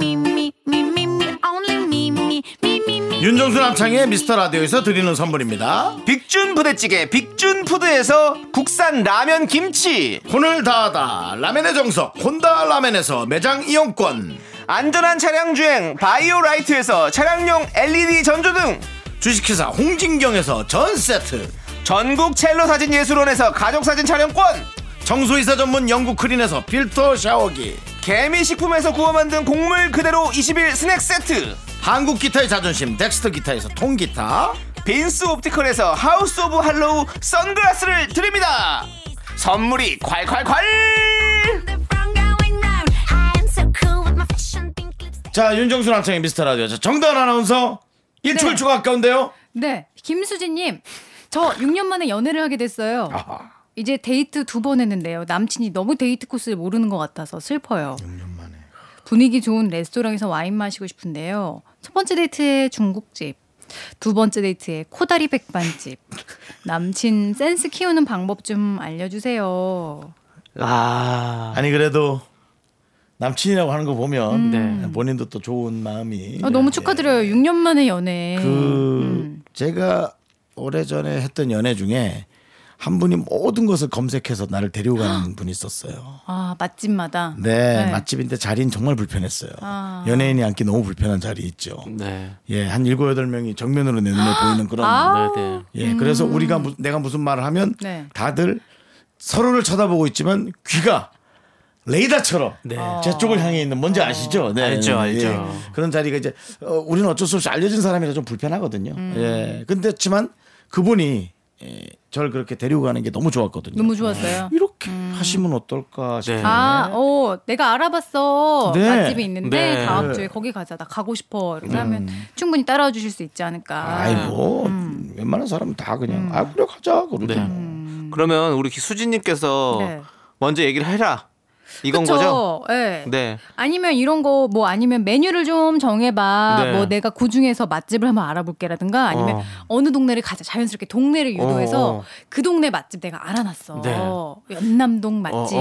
미미미미미미미미미미 윤정수 남창희의 미스터 라디오에서 드리는 선물입니다. 빅준 부대찌개 빅준 푸드에서 국산 라면 김치, 혼을 다하다 라면의 정석 혼다 라면에서 매장 이용권, 안전한 차량 주행 바이오라이트에서 차량용 LED 전조등, 주식회사 홍진경에서 전세트, 전국 첼로 사진 예술원에서 가족사진 촬영권, 청소이사 전문 영국 크린에서 필터 샤워기, 개미식품에서 구워 만든 곡물 그대로 20일 스낵 세트, 한국 기타의 자존심 덱스터 기타에서 통기타, 빈스 옵티컬에서 하우스오브할로우 선글라스를 드립니다. 선물이 콸콸콸. 자, 윤정수 남창의 미스터라디오. 정다은 아나운서 1초 1초가 아까운데요. 네, 김수진님, 저 6년 만에 연애를 하게 됐어요. 아하. 이제 데이트 2번 했는데요, 남친이 너무 데이트 코스를 모르는 것 같아서 슬퍼요. 6년 만에. 분위기 좋은 레스토랑에서 와인 마시고 싶은데요, 첫 번째 데이트에 중국집, 두 번째 데이트에 코다리 백반집. 남친 센스 키우는 방법 좀 알려주세요. 아니 그래도 남친이라고 하는 거 보면 본인도 또 좋은 마음이. 너무 축하드려요. 6년 만에 연애. 제가 오래전에 했던 연애 중에 한 분이 모든 것을 검색해서 나를 데리고 가는 분이 있었어요. 아, 맛집마다. 네, 맛집인데 자리는 정말 불편했어요. 연예인이 앉기 너무 불편한 자리 있죠. 네. 예, 한 7, 8명이 정면으로 내 눈에 보이는 그런. 네. 예, 그래서 우리가 내가 무슨 말을 하면 다들 서로를 쳐다보고 있지만 귀가 레이더처럼 제 쪽을 향해 있는, 뭔지 아시죠? 네, 알죠. 예, 그런 자리가 이제 우리는 어쩔 수 없이 알려진 사람이라 좀 불편하거든요. 예, 그렇지만 그분이 저를 그렇게 데리고 가는 게 너무 좋았거든요. 너무 좋았어요. 이렇게 하시면 어떨까 싶어요. 네. 내가 알아봤어. 맛집이 있는데 다음 주에 거기 가자, 나 가고 싶어. 이렇게 하면 충분히 따라와 주실 수 있지 않을까. 웬만한 사람은 다 그냥 그래 가자 그러죠. 그러면 우리 수진님께서 먼저 얘기를 해라, 이건 거죠? 네. 아니면 이런 거, 아니면 메뉴를 좀 정해봐. 내가 그 중에서 맛집을 한번 알아볼게라든가, 아니면 어느 동네를 가자, 자연스럽게 동네를 유도해서 그 동네 맛집 내가 알아놨어. 연남동 맛집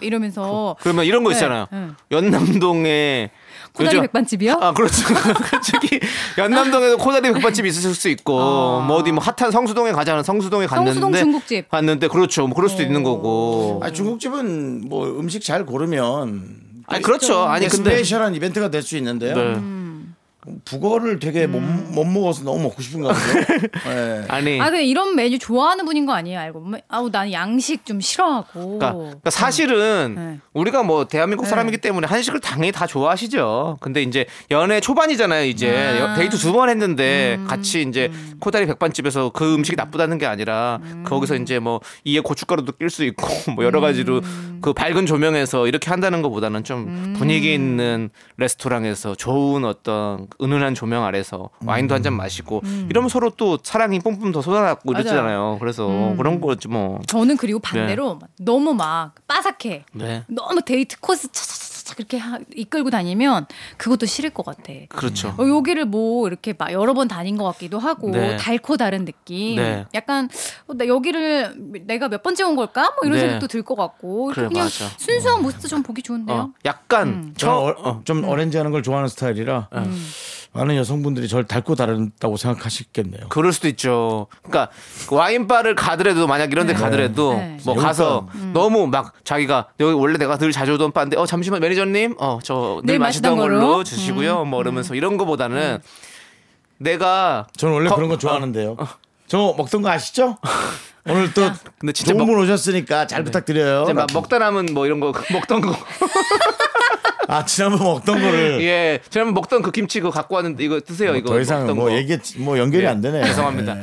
이러면서. 그러면 이런 거 있잖아요. 연남동에 코다리 백반집이요? 아, 그렇죠. 솔직히 연남동에도 코다리 백반집이 있을 수 있고, 핫한 성수동에 가자는 성수동에 갔는데, 성수동 중국집 갔는데, 그렇죠. 그럴 수도 있는 거고. 중국집은 음식 잘 고르면 그렇죠. 근데 스페셜한 이벤트가 될 수 있는데요. 북어를 되게 못 먹어서 너무 먹고 싶은가 봐요. 근데 이런 메뉴 좋아하는 분인 거 아니에요? 나는 양식 좀 싫어하고. 그러니까 사실은 우리가 대한민국 사람이기 때문에 한식을 당연히 다 좋아하시죠. 근데 이제 연애 초반이잖아요. 이제 데이트 2번 했는데 같이 이제 코다리 백반집에서 그 음식이 나쁘다는 게 아니라 거기서 이제 이에 고춧가루도 낄 수 있고 여러 가지로 그 밝은 조명에서 이렇게 한다는 것보다는 좀 분위기 있는 레스토랑에서 좋은 어떤 은은한 조명 아래서 와인도 한 잔 마시고 이러면 서로 또 사랑이 뿜뿜 더 쏟아나고 이랬잖아요. 그래서 그런 거지 뭐. 저는 그리고 반대로 너무 막 빠삭해. 너무 데이트 코스 그렇게 이끌고 다니면 그것도 싫을 것 같아. 그렇죠. 여기를 이렇게 막 여러 번 다닌 것 같기도 하고 달코 다른 느낌. 약간 나 여기를 내가 몇 번째 온 걸까? 이런 생각도 들 것 같고. 그냥 순수한 모습도 좀 보기 좋은데요. 약간 좀 오렌지하는 걸 좋아하는 스타일이라 많은 여성분들이 저를 달고 다른다고 생각하시겠네요. 그럴 수도 있죠. 그러니까 와인바를 가더라도, 만약 이런 데 가더라도 가서 너무 막 자기가 여기 원래 내가 늘 자주 오던 바인데 잠시만 매니저님 저 늘 마시던 걸로 주시고요 이러면서 이런 거보다는 내가, 저는 원래 그런 거 좋아하는데요. 저 먹던 거 아시죠? 오늘 또 근데 진짜 좋은 분 오셨으니까 잘 부탁드려요. 이제 막 먹다 남은 이런 거 먹던 거 지난번 먹던 거를 지난번 먹던 그 김치 그거 갖고 왔는데 이거 드세요. 이거 더 이상 얘기 연결이 안 되네. 죄송합니다.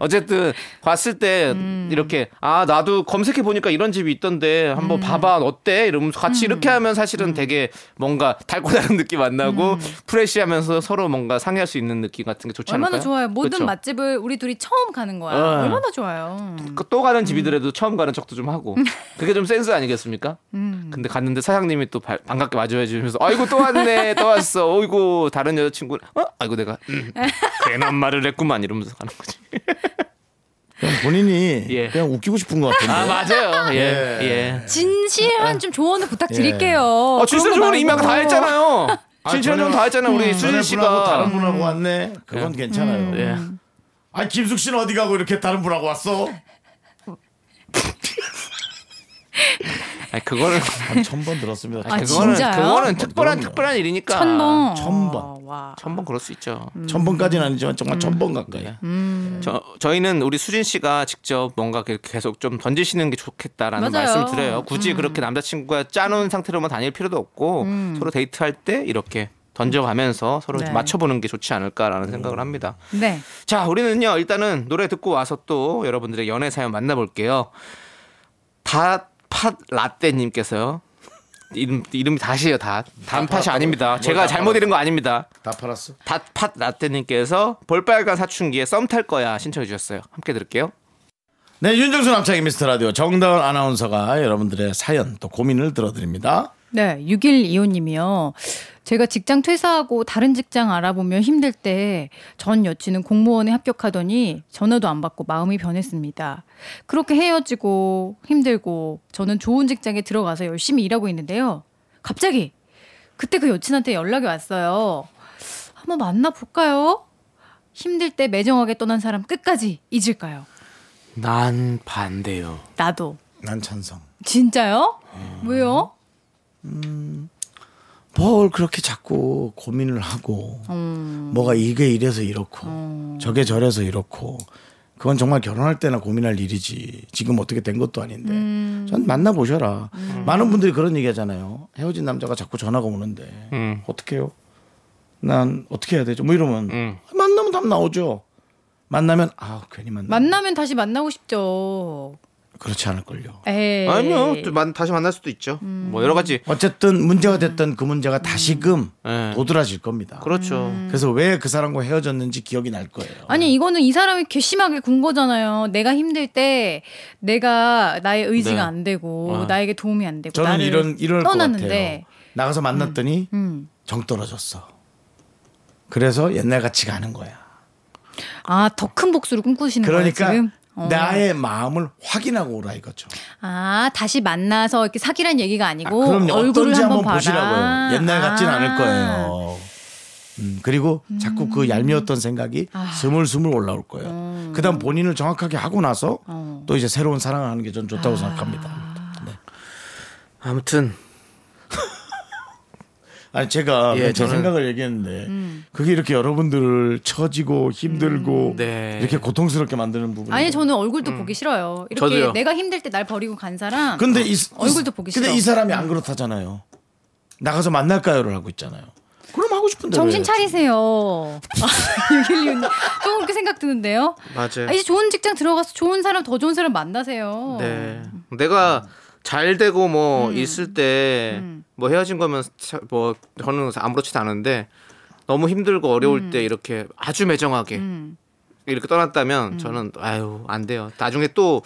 어쨌든 봤을 때 이렇게 나도 검색해 보니까 이런 집이 있던데 한번 봐봐 어때? 이러면서 같이 이렇게 하면 사실은 되게 뭔가 달고다른 느낌 안 나고 프레시하면서 서로 뭔가 상의할 수 있는 느낌 같은 게 좋지 않을까요? 얼마나 좋아요. 모든 맛집을 우리 둘이 처음 가는 거야. 얼마나 좋아요. 또 가는 집이더라도 처음 가는 척도 좀 하고 그게 좀 센스 아니겠습니까? 근데 갔는데 사장님이 또 반갑게 맞아요. 주면서 아이고 또 왔네, 또 왔어, 어이고 다른 여자친구, 아이고 내가 괜한 말을 했구만 이러면서 가는 거지. 그냥 본인이 그냥 웃기고 싶은 것 같은데. 맞아요. 진실한 좀 조언을 부탁드릴게요. 진실 조언 이미 다 했잖아요. 칭찬은 다 했잖아. 우리 수진 씨가 다른 분하고 왔네. 그건 괜찮아요. 예. 아 김숙 씨는 어디 가고 이렇게 다른 분하고 왔어? 아 그거는 한 1,000번 들었습니다. 아, 그거는 특별한 일이니까. 1,000번. 1,000번 그럴 수 있죠. 1,000번까지는 아니지만 정말 1,000번 가까이. 저희는 우리 수진 씨가 직접 뭔가 계속 좀 던지시는 게 좋겠다라는 맞아요. 말씀을 드려요. 굳이 그렇게 남자친구가 짜놓은 상태로만 다닐 필요도 없고 서로 데이트할 때 이렇게 던져가면서 서로 네. 맞춰보는 게 좋지 않을까라는 생각을 합니다. 네. 자 우리는요 일단은 노래 듣고 와서 또 여러분들의 연애 사연 만나볼게요. 다 팟라떼님께서요. 이름이 다시에요. 단팥이 아닙니다. 제가 잘못 읽은 거 아닙니다. 다 팔았어. 팟라떼님께서 볼빨간 사춘기에 썸 탈 거야 신청해 주셨어요. 함께 들을게요. 네, 윤정수 남창희 미스터 라디오 정다은 아나운서가 여러분들의 사연 또 고민을 들어드립니다. 네, 6125님이요. 제가 직장 퇴사하고 다른 직장 알아보며 힘들 때 전 여친은 공무원에 합격하더니 전화도 안 받고 마음이 변했습니다. 그렇게 헤어지고 힘들고 저는 좋은 직장에 들어가서 열심히 일하고 있는데요. 갑자기 그때 그 여친한테 연락이 왔어요. 한번 만나볼까요? 힘들 때 매정하게 떠난 사람 끝까지 잊을까요? 난 반대요. 나도. 난 찬성. 진짜요? 왜요? 뭘 그렇게 자꾸 고민을 하고 뭐가 이게 이래서 이렇고 저게 저래서 이렇고 그건 정말 결혼할 때나 고민할 일이지 지금 어떻게 된 것도 아닌데 전 만나보셔라. 많은 분들이 그런 얘기 하잖아요. 헤어진 남자가 자꾸 전화가 오는데 어떡해요? 난 어떻게 해야 되죠? 뭐 이러면 만나면 답 나오죠. 만나면 아 괜히 만나면 다시 만나고 싶죠. 그렇지 않을걸요. 에이. 아니요, 다시 만날 수도 있죠. 뭐 여러 가지. 어쨌든 문제가 됐던 그 문제가 다시금 도드라질 겁니다. 그렇죠. 그래서 왜 그 사람과 헤어졌는지 기억이 날 거예요. 아니 이거는 이 사람이 괘씸하게 군 거잖아요. 내가 힘들 때 내가 나의 의지가 네. 안 되고 나에게 도움이 안 되고. 저는 이럴 것 같아요. 나가서 만났더니 정 떨어졌어. 그래서 옛날 같이 가는 거야. 아, 더 큰 복수를 꿈꾸시는 거예요 지금? 나의 마음을 확인하고 오라 이거죠. 아 다시 만나서 이렇게 사귀란 얘기가 아니고 얼굴을 한번 보시라고요. 옛날 같진 않을 거예요. 그리고 자꾸 그 얄미웠던 생각이 스물스물 올라올 거예요. 그다음 본인을 정확하게 하고 나서 또 이제 새로운 사랑을 하는 게 전 좋다고 생각합니다. 네. 아무튼 아니 제가 제 생각을 얘기했는데 그게 이렇게 여러분들을 처지고 힘들고 네. 이렇게 고통스럽게 만드는 부분. 아니 저는 얼굴도 보기 싫어요. 이렇게 저도요. 내가 힘들 때 날 버리고 간 사람. 근데 얼굴도 보기 싫어. 근데 이 사람이 안 그렇다잖아요. 나가서 만날까요를 하고 있잖아요. 그럼 하고 싶은데 정신 차리세요. 조금 그렇게 생각 드는데요. 맞아요. 아, 이제 좋은 직장 들어가서 좋은 사람 더 좋은 사람 만나세요. 네. 내가 잘 되고 뭐 있을 때 뭐 헤어진 거면 뭐 저는 아무렇지도 않은데 너무 힘들고 어려울 때 이렇게 아주 매정하게 이렇게 떠났다면 저는 아유 안 돼요. 나중에 또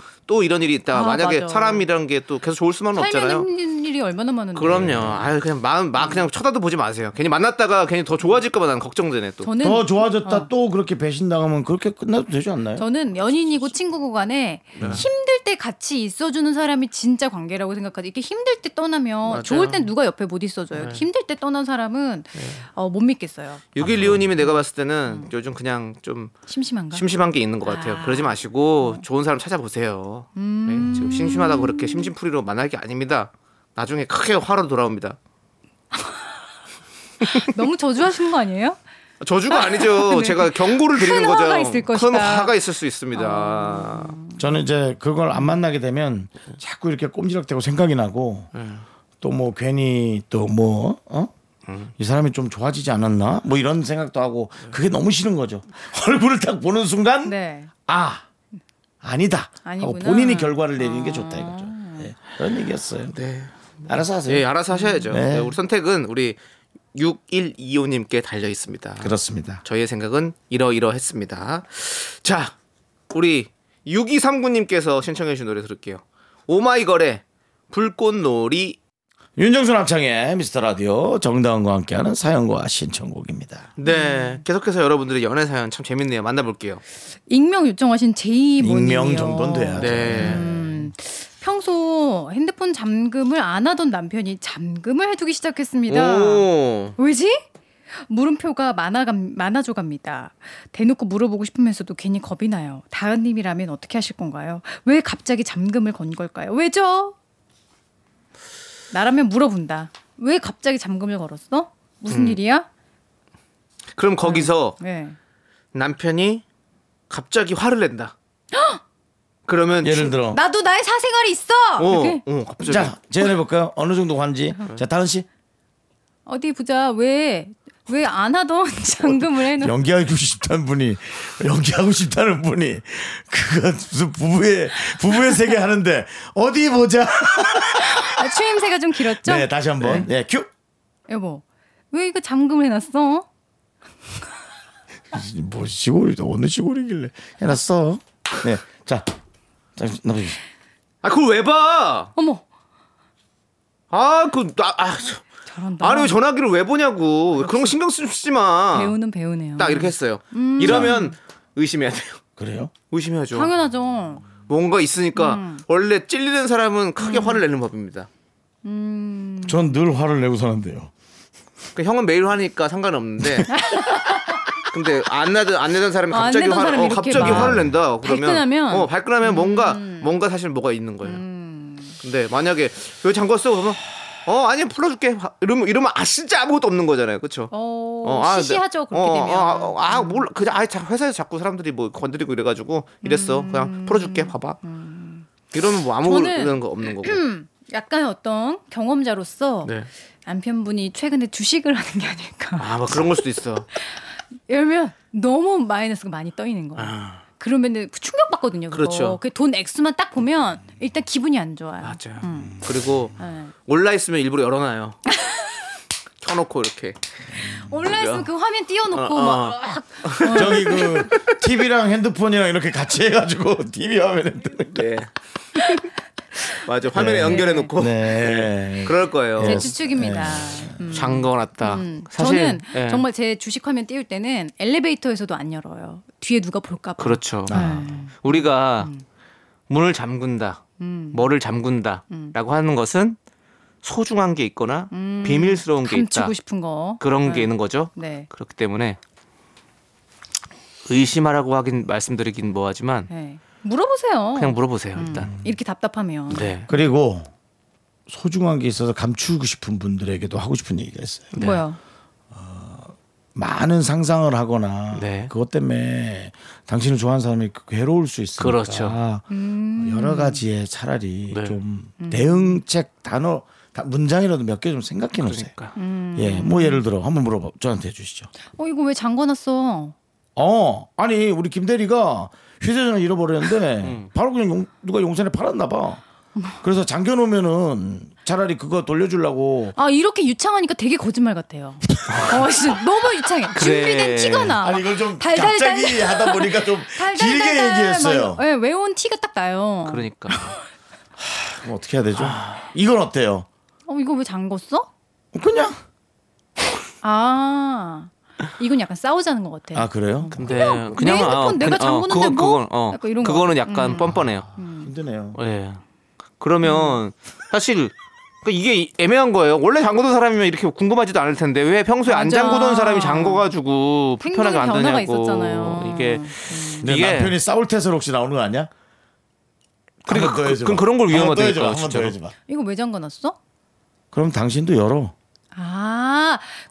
이런 일이 있다. 만약에 맞아. 사람이라는 게 또 계속 좋을 수만은 없잖아요. 힘든 일이 얼마나 많은데. 그럼요. 아유 그냥 마음 그냥 쳐다도 보지 마세요. 괜히 만났다가 괜히 더 좋아질까봐 난 걱정되네 또. 저는 더 좋아졌다 또 그렇게 배신당하면 그렇게 끝나도 되지 않나요? 저는 연인이고 친구고 간에 네. 힘들 때 같이 있어주는 사람이 진짜 관계라고 생각하지. 이렇게 힘들 때 떠나면 맞아요. 좋을 땐 누가 옆에 못 있어줘요. 네. 힘들 때 떠난 사람은 네. 못 믿겠어요. 6125님이 내가 봤을 때는 요즘 그냥 좀 심심한 게 있는 것 같아요. 그러지 마시고 좋은 사람 찾아보세요. 네, 지금 심심하다고 그렇게 심심풀이로 만날 게 아닙니다. 나중에 크게 화로 돌아옵니다. 너무 저주하신 거 아니에요? 저주가 아니죠. 네. 제가 경고를 드리는 거죠. 큰 화가 있을 수 있습니다. 저는 이제 그걸 안 만나게 되면 자꾸 이렇게 꼼지락대고 생각이 나고 또 뭐 괜히 또 뭐 이 사람이 좀 좋아지지 않았나? 뭐 이런 생각도 하고 그게 너무 싫은 거죠. 얼굴을 딱 보는 순간 네. 아니다. 하고 본인이 결과를 내리는 게 좋다 이거죠. 네. 그런 얘기였어요. 네. 알아서 하세요. 네, 알아서 하셔야죠. 네. 네, 우리 선택은 우리 6125님께 달려 있습니다. 그렇습니다. 저희의 생각은 이러이러했습니다. 자, 우리 6239님께서 신청해 주신 노래 들을게요. 오마이걸의 불꽃놀이. 윤정수 남창의 미스터라디오 정다은과 함께하는 사연과 신청곡입니다. 네. 계속해서 여러분들의 연애 사연 참 재밌네요. 만나볼게요. 익명 요청하신 제이모님이요. 익명 정도는 돼야죠. 네. 평소 핸드폰 잠금을 안 하던 남편이 잠금을 해두기 시작했습니다. 오. 왜지? 물음표가 많아져 갑니다. 대놓고 물어보고 싶으면서도 괜히 겁이 나요. 다은님이라면 어떻게 하실 건가요? 왜 갑자기 잠금을 건 걸까요? 왜죠? 나라면 물어본다. 왜 갑자기 잠금을 걸었어? 무슨 일이야? 그럼 거기서 남편이 갑자기 화를 낸다. 그러면 예를 들어 나도 나의 사생활이 있어. 갑자기. 자 제안해 볼까요? 어느 정도 관지. 자 다은 씨 어디 보자. 왜 안 하던 잠금을 해놓은 연기하고 싶다는 분이 그거 무슨 부부의 세계 하는데 어디 보자. 추임새가 좀 길었죠? 네 다시 한번 네. 네, 큐. 여보 왜 이거 잠금을 해놨어? 뭐 시골이다 어느 시골이길래 해놨어. 네 자 아 그걸 왜 봐? 어머 아 그 아 잘한다. 아니 왜 전화기를 왜 보냐고. 그런 거 신경 쓰지 마. 배우는 배우네요. 딱 이렇게 했어요. 이러면 의심해야 돼요. 그래요? 의심해야죠. 당연하죠. 뭔가 있으니까 원래 찔리는 사람은 크게 화를 내는 법입니다. 전 늘 화를 내고 사는데요. 그러니까 형은 매일 화니까 상관없는데 근데 안 내던 사람이 갑자기 화를 낸다. 그러면 발끈하면 뭔가 사실 뭐가 있는 거예요. 근데 만약에 왜 잠궜어? 그러면 아니 풀어줄게. 이러면 진짜 아무것도 없는 거잖아요, 그렇죠? 시시하죠 그렇게 되면. 몰라. 그냥 회사에서 자꾸 사람들이 뭐 건드리고 이래가지고 이랬어. 그냥 풀어줄게, 봐봐. 이러면 뭐 아무런 거 없는 거고. 약간 어떤 경험자로서 남편분이 최근에 주식을 하는 게 아닐까. 뭐 그런 걸 수도 있어. 이러면 너무 마이너스가 많이 떠있는 거예요. 그러면 충격받거든요. 그렇죠. 그 돈 액수만 딱 보면 일단 기분이 안 좋아요. 맞아요. 그리고 올라있으면 일부러 열어놔요. 켜놓고 이렇게. 올라있으면 그 화면 띄워놓고 막. 저기 그 TV랑 핸드폰이랑 이렇게 같이 해가지고 TV 화면에 뜨는 거. 네. 맞아 화면에 연결해놓고 그럴 거예요. 제 추측입니다. 잠궈놨다. 사실 저는 정말 제 주식 화면 띄울 때는 엘리베이터에서도 안 열어요. 뒤에 누가 볼까 봐. 그렇죠. 우리가 문을 잠근다, 뭐를 잠근다라고 하는 것은 소중한 게 있거나 비밀스러운 게 있다. 감추고 싶은 거 그런 게 있는 거죠. 네. 그렇기 때문에 의심하라고 하긴 말씀드리긴 뭐하지만. 물어보세요. 그냥 물어보세요. 일단 이렇게 답답하면. 네. 그리고 소중한 게 있어서 감추고 싶은 분들에게도 하고 싶은 얘기가 있어요. 뭐요? 많은 상상을 하거나 그것 때문에 당신을 좋아하는 사람이 괴로울 수 있으니까. 그렇죠. 여러 가지에 차라리 좀 대응책 단어 문장이라도 몇 개 좀 생각해 놓으세요. 그러니까. 뭐 예를 들어 한번 물어봐. 저한테 해주시죠. 이거 왜 잠궈놨어? 아니 우리 김대리가 휴대전화를 잃어버렸는데 바로 그냥 누가 용산에 팔았나 봐. 그래서 잠겨놓으면은 차라리 그거 돌려주려고. 이렇게 유창하니까 되게 거짓말 같아요. 진짜 너무 유창해. 그래. 준비된 티가 나. 아니 이걸 좀 달달달 갑자기 하다 보니까 좀 길게 얘기했어요. 외운 티가 딱 나요. 그러니까 그럼 어떻게 해야 되죠? 이건 어때요? 이거 왜 잠궜어? 그냥 이건 약간 싸우자는 것 같아요. 그래요? 근데 그냥 내 핸드폰 내가 잠궜는데 그거는 약간 뻔뻔해요. 힘드네요. 그러면 사실 이게 애매한 거예요. 원래 잠그던 사람이면 이렇게 궁금하지도 않을 텐데 왜 평소에 안 잠그던 사람이 잠궈가지고 불편하게 만드냐고. 이게 남편이 싸울 테서 혹시 나오는 거 아니야? 그러니까 그럼 그런 걸 위험하다니까. 이거 왜 잠궈놨어? 그럼 당신도 열어.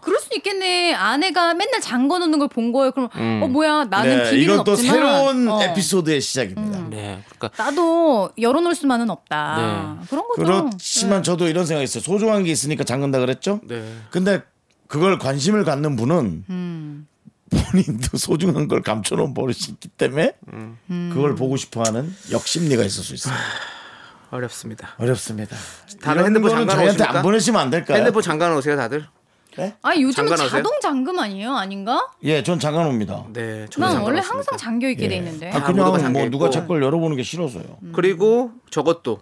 그럴 수 있겠네. 아내가 맨날 잠궈놓는 걸 본 거예요. 그럼 뭐야 나는 비밀은 없지만 이건 또 새로운 에피소드의 시작입니다. 그러니까 나도 열어놓을 수만은 없다. 그런 거죠. 그렇지만 저도 이런 생각이 있어요. 소중한 게 있으니까 잠근다 그랬죠. 근데 그걸 관심을 갖는 분은 본인도 소중한 걸 감춰놓은 버릇이 있기 때문에 그걸 보고 싶어하는 역심리가 있을 수 있어요. 어렵습니다. 다른 핸드폰 잠가놓으십니까? 저희한테 안 보내시면 안 될까요? 핸드폰 잠가놓으세요 다들? 네? 요즘은 자동 잠금 아니에요? 아닌가? 전 잠가놓습니다. 난 원래 항상 잠겨있게 돼 있는데 그냥 뭐 누가 제 걸 열어보는 게 싫어서요. 그리고 저것도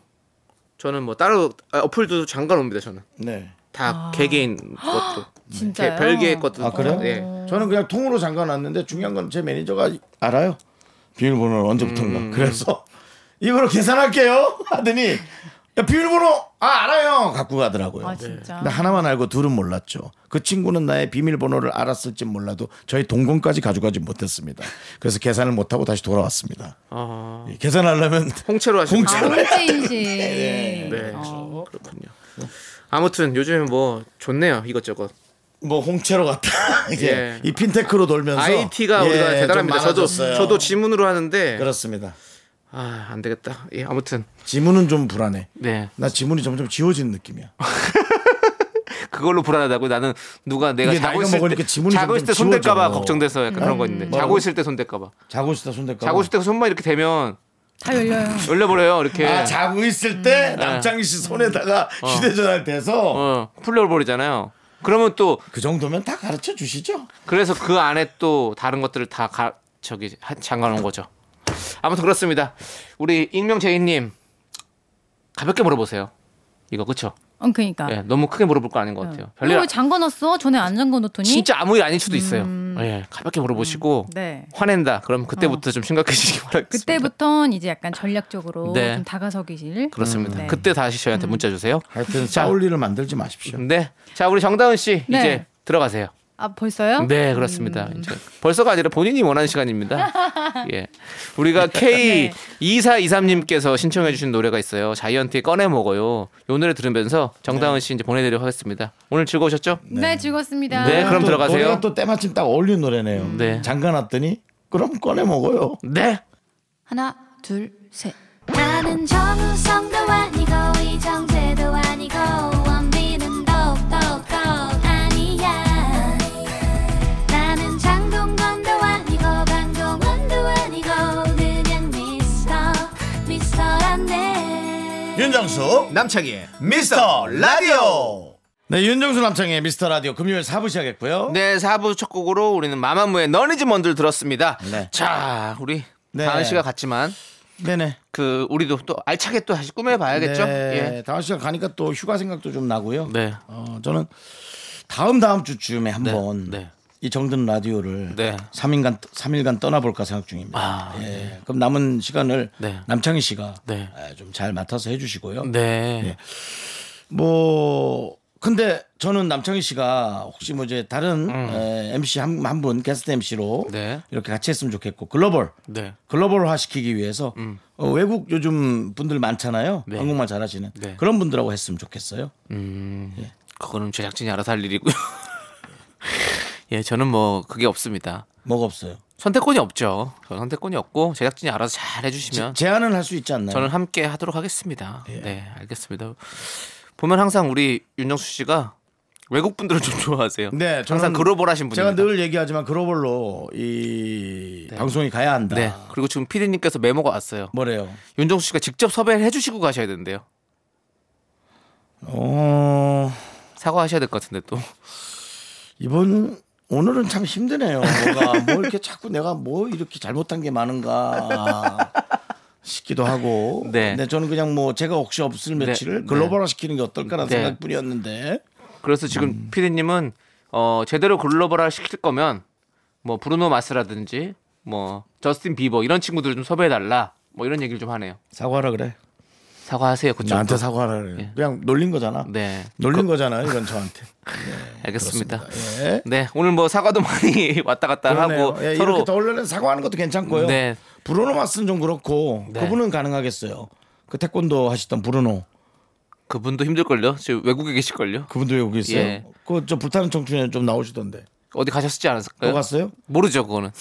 저는 뭐 따로 어플도 잠가놓습니다. 저는 다 개개인 것도 진짜요? 별개의 것도 그래요? 저는 그냥 통으로 잠가놨는데 중요한 건 제 매니저가 알아요. 비밀번호를 언제부터인가. 그래서 이걸로 계산할게요 하더니 야, 비밀번호 아 알아요 갖고 가더라고요. 아, 진짜? 근데 하나만 알고 둘은 몰랐죠. 그 친구는 나의 비밀번호를 알았을지 몰라도 저희 동공까지 가져가지 못했습니다. 그래서 계산을 못하고 다시 돌아왔습니다. 아... 예, 계산하려면 홍채로 하시는 거죠. 홍채 인식. 네, 그렇군요. 아무튼 요즘 뭐 좋네요 이것저것. 뭐 홍채로 갔다. 예. 이 핀테크로 돌면서 IT가 예, 우리가 대단합니다. 저도 지문으로 하는데 그렇습니다. 아, 안 되겠다. 예, 아무튼 지문은 좀 불안해. 네. 나 지문이 점점 지워지는 느낌이야. 그걸로 불안하다고? 나는 누가 내가 자고 있을 때 손댈까 봐 걱정돼서 약간 그런 거 있는데. 자고 있을 때 손댈까 봐. 자고 있을 때 손만 이렇게 대면 다 열려요. 열려버려요 이렇게. 아, 자고 있을 때 남창희 씨 손에다가 휴대전화를 대서 풀려버리잖아요. 그러면 또 그 정도면 다 가르쳐 주시죠. 그래서 그 안에 또 다른 것들을 다 잠가 놓은 거죠. 아무튼 그렇습니다. 우리 익명제이님 가볍게 물어보세요. 이거 그렇죠? 그러니까. 예, 너무 크게 물어볼 거 아닌 것 같아요. 별일 왜 잠궈놨어? 전에 안 잠궈놓더니? 진짜 아무 일 아닐 수도 있어요. 예, 가볍게 물어보시고 네. 화낸다. 그럼 그때부터 좀 심각해지기 바라겠습니다. 그때부터는 이제 약간 전략적으로 네. 좀 다가서기질. 그렇습니다. 네. 그때 다시 저희한테 문자 주세요. 하여튼 싸울 일을 만들지 마십시오. 네. 자, 우리 정다은 씨 네. 이제 들어가세요. 아, 벌써요? 네, 그렇습니다. 이제 벌써가 아니라 본인이 원하는 시간입니다. 예. 우리가 K2423님께서 신청해주신 노래가 있어요. 자이언티의 꺼내 먹어요. 이 노래 들으면서 정다은 씨 이제 보내드리려고 하겠습니다. 오늘 즐거우셨죠? 네, 네 즐거웠습니다. 네, 그럼 들어가세요. 노래가 또 때마침 딱 어울리는 노래네요. 네. 잠가놨더니 그럼 꺼내 먹어요. 네. 하나, 둘, 셋. 나는 정우성도 아니고 이정재도 아니고 윤정수 남창희의 미스터 라디오. 네, 윤정수 남창희의 미스터 라디오 금요일 4부 시작했고요. 네, 4부 첫 곡으로 우리는 마마무의 너니즈 먼들 들었습니다. 네. 자, 우리 다은 씨가 갔지만 네네. 그 우리도 또 알차게 또 다시 꾸며봐야겠죠. 네, 예. 다은 씨가 가니까 또 휴가 생각도 좀 나고요. 네. 저는 다음 주쯤에 한번. 네. 네. 이 정든 라디오를 3일간 떠나볼까 생각 중입니다. 아, 예. 네. 그럼 남은 시간을 남창희 씨가 좀 잘 맡아서 해주시고요. 네. 예. 뭐 근데 저는 남창희 씨가 혹시 뭐 이제 다른 MC 한 분 게스트 MC로 이렇게 같이 했으면 좋겠고 글로벌화 시키기 위해서 외국 요즘 분들 많잖아요. 한국말 잘하시는 그런 분들하고 했으면 좋겠어요. 예. 그거는 제작진이 알아서 할 일이고요. 예, 저는 뭐 그게 없습니다. 뭐가 없어요? 선택권이 없죠. 선택권이 없고 제작진이 알아서 잘 해주시면 제안을 할 수 있지 않나요? 저는 함께 하도록 하겠습니다. 예. 네, 알겠습니다. 보면 항상 우리 윤정수 씨가 외국 분들을 좀 좋아하세요. 네, 저는 항상 글로벌하신 분입니다. 제가 늘 얘기하지만 글로벌로 이 방송이 가야 한다. 네, 그리고 지금 PD님께서 메모가 왔어요. 뭐래요? 윤정수 씨가 직접 섭외를 해주시고 가셔야 된대요. 사과하셔야 될 것 같은데 또 오늘은 참 힘드네요. 뭐 이렇게 자꾸 내가 뭐 이렇게 잘못한 게 많은가 싶기도 하고. 네. 근데 저는 그냥 뭐 제가 혹시 없을 며칠을 글로벌화 시키는 게 어떨까라는 생각뿐이었는데. 그래서 지금 피디님은 제대로 글로벌화 시킬 거면 뭐 브루노 마스라든지 뭐 저스틴 비버 이런 친구들 좀 섭외해달라 뭐 이런 얘기를 좀 하네요. 사과하라 그래. 사과하세요. 그쪽 나한테 사과하라 그래요. 예. 그냥 놀린 거잖아. 네, 놀린 거잖아요. 이건 저한테. 네, 알겠습니다. 예. 네, 오늘 뭐 사과도 많이 왔다 갔다 그러네요. 하고 예, 서로 이렇게 더 올려서 사과하는 것도 괜찮고요. 네, 브루노 마스는 좀 그렇고 그분은 가능하겠어요. 그 태권도 하시던 브루노. 그분도 힘들걸요. 지금 외국에 계실걸요. 그분도 외국에 있어요. 예. 그 저 불타는 청춘에 좀 나오시던데. 어디 가셨을지 않았을까요? 또 갔어요? 모르죠 그거는.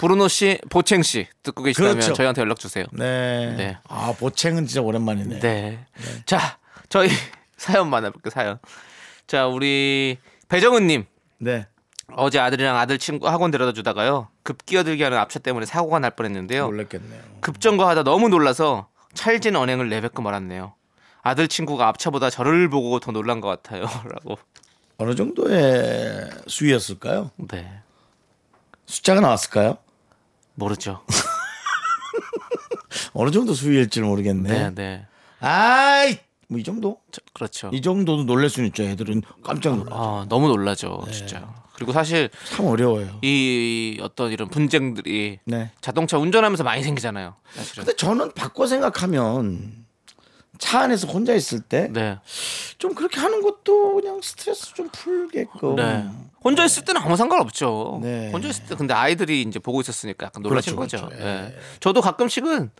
브루노 씨, 보챙 씨 듣고 계시다면 그렇죠. 저희한테 연락 주세요. 네. 네. 아, 보챙은 진짜 오랜만이네. 네. 네. 자, 저희 사연 만나볼게요. 사연. 자, 우리 배정은 님. 네. 어제 아들이랑 아들 친구 학원 데려다 주다가요. 급 끼어들기 하는 앞차 때문에 사고가 날 뻔했는데요. 놀랐겠네요. 급정거하다 너무 놀라서 찰진 언행을 내뱉고 말았네요. 아들 친구가 앞차보다 저를 보고 더 놀란 것 같아요라고. 어느 정도의 수위였을까요? 네. 숫자가 나왔을까요? 모르죠. 어느 정도 수위일지는 모르겠네. 네. 아이, 뭐 이 정도? 그렇죠. 이 정도도 놀랄 수는 있죠. 애들은 깜짝 놀라죠. 아, 너무 놀라죠, 네. 진짜. 그리고 사실 참 어려워요. 이 어떤 이런 분쟁들이 자동차 운전하면서 많이 생기잖아요. 사실은. 근데 저는 바꿔 생각하면 차 안에서 혼자 있을 때 좀 그렇게 하는 것도 그냥 스트레스 좀 풀게끔. 네. 혼자 있을 때는 아무 상관없죠. 네. 혼자 있을 때 근데 아이들이 이제 보고 있었으니까 약간 놀라신 거죠. 예. 네. 저도 가끔씩은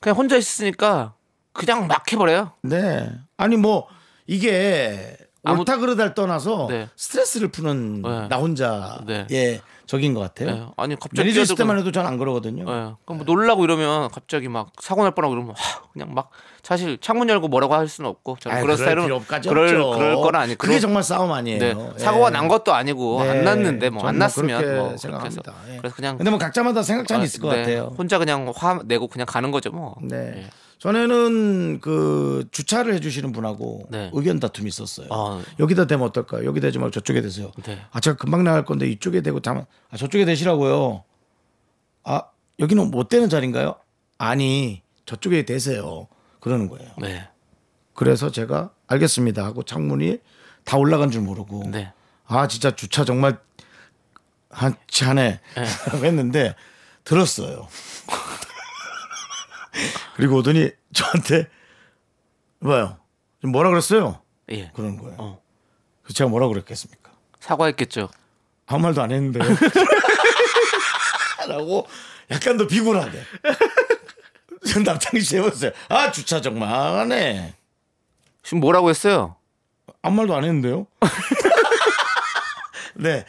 그냥 혼자 있으니까 그냥 막 해버려요. 네. 아니 뭐 이게 옳다 그르다를 떠나서 스트레스를 푸는 나 혼자 예 적인 것 같아요. 네. 아니 갑자기 매니저 있을 때만 해도 전 안 그러거든요. 네. 그럼 뭐 놀라고 이러면 갑자기 막 사고 날 뻔하고 이러면 그냥 막 사실 창문 열고 뭐라고 할 수는 없고 저는 그런 스타일은 그럴 건 아니고 그게 정말 싸움 아니에요. 네. 사고가 난 것도 아니고 안 났는데 뭐 안 났으면 뭐 생각합니다. 예. 그래서 그냥 근데 뭐 각자마다 생각차는 있을 것 같아요. 혼자 그냥 화 내고 그냥 가는 거죠 뭐. 네. 예. 전에는 그 주차를 해주시는 분하고 의견 다툼이 있었어요. 아, 여기다 대면 어떨까요? 여기 대지 말고 저쪽에 대세요. 네. 아 제가 금방 나갈 건데 이쪽에 대고 다만 아, 저쪽에 대시라고요. 아 여기는 못 대는 자리인가요? 아니 저쪽에 대세요. 그러는 거예요. 네. 그래서 제가 알겠습니다 하고 창문이 다 올라간 줄 모르고 아 진짜 주차 정말 한치하네 했는데 들었어요. 그리고 오더니 저한테 봐요. 뭐라 그랬어요? 예. 그런 거예요. 그래서 제가 뭐라 그랬겠습니까? 사과했겠죠. 아무 말도 안 했는데. 라고 약간 더 비굴하게. 남창희 씨 해봤어요. 아 주차 정말 안 해. 지금 뭐라고 했어요? 아무 말도 안 했는데요. 네.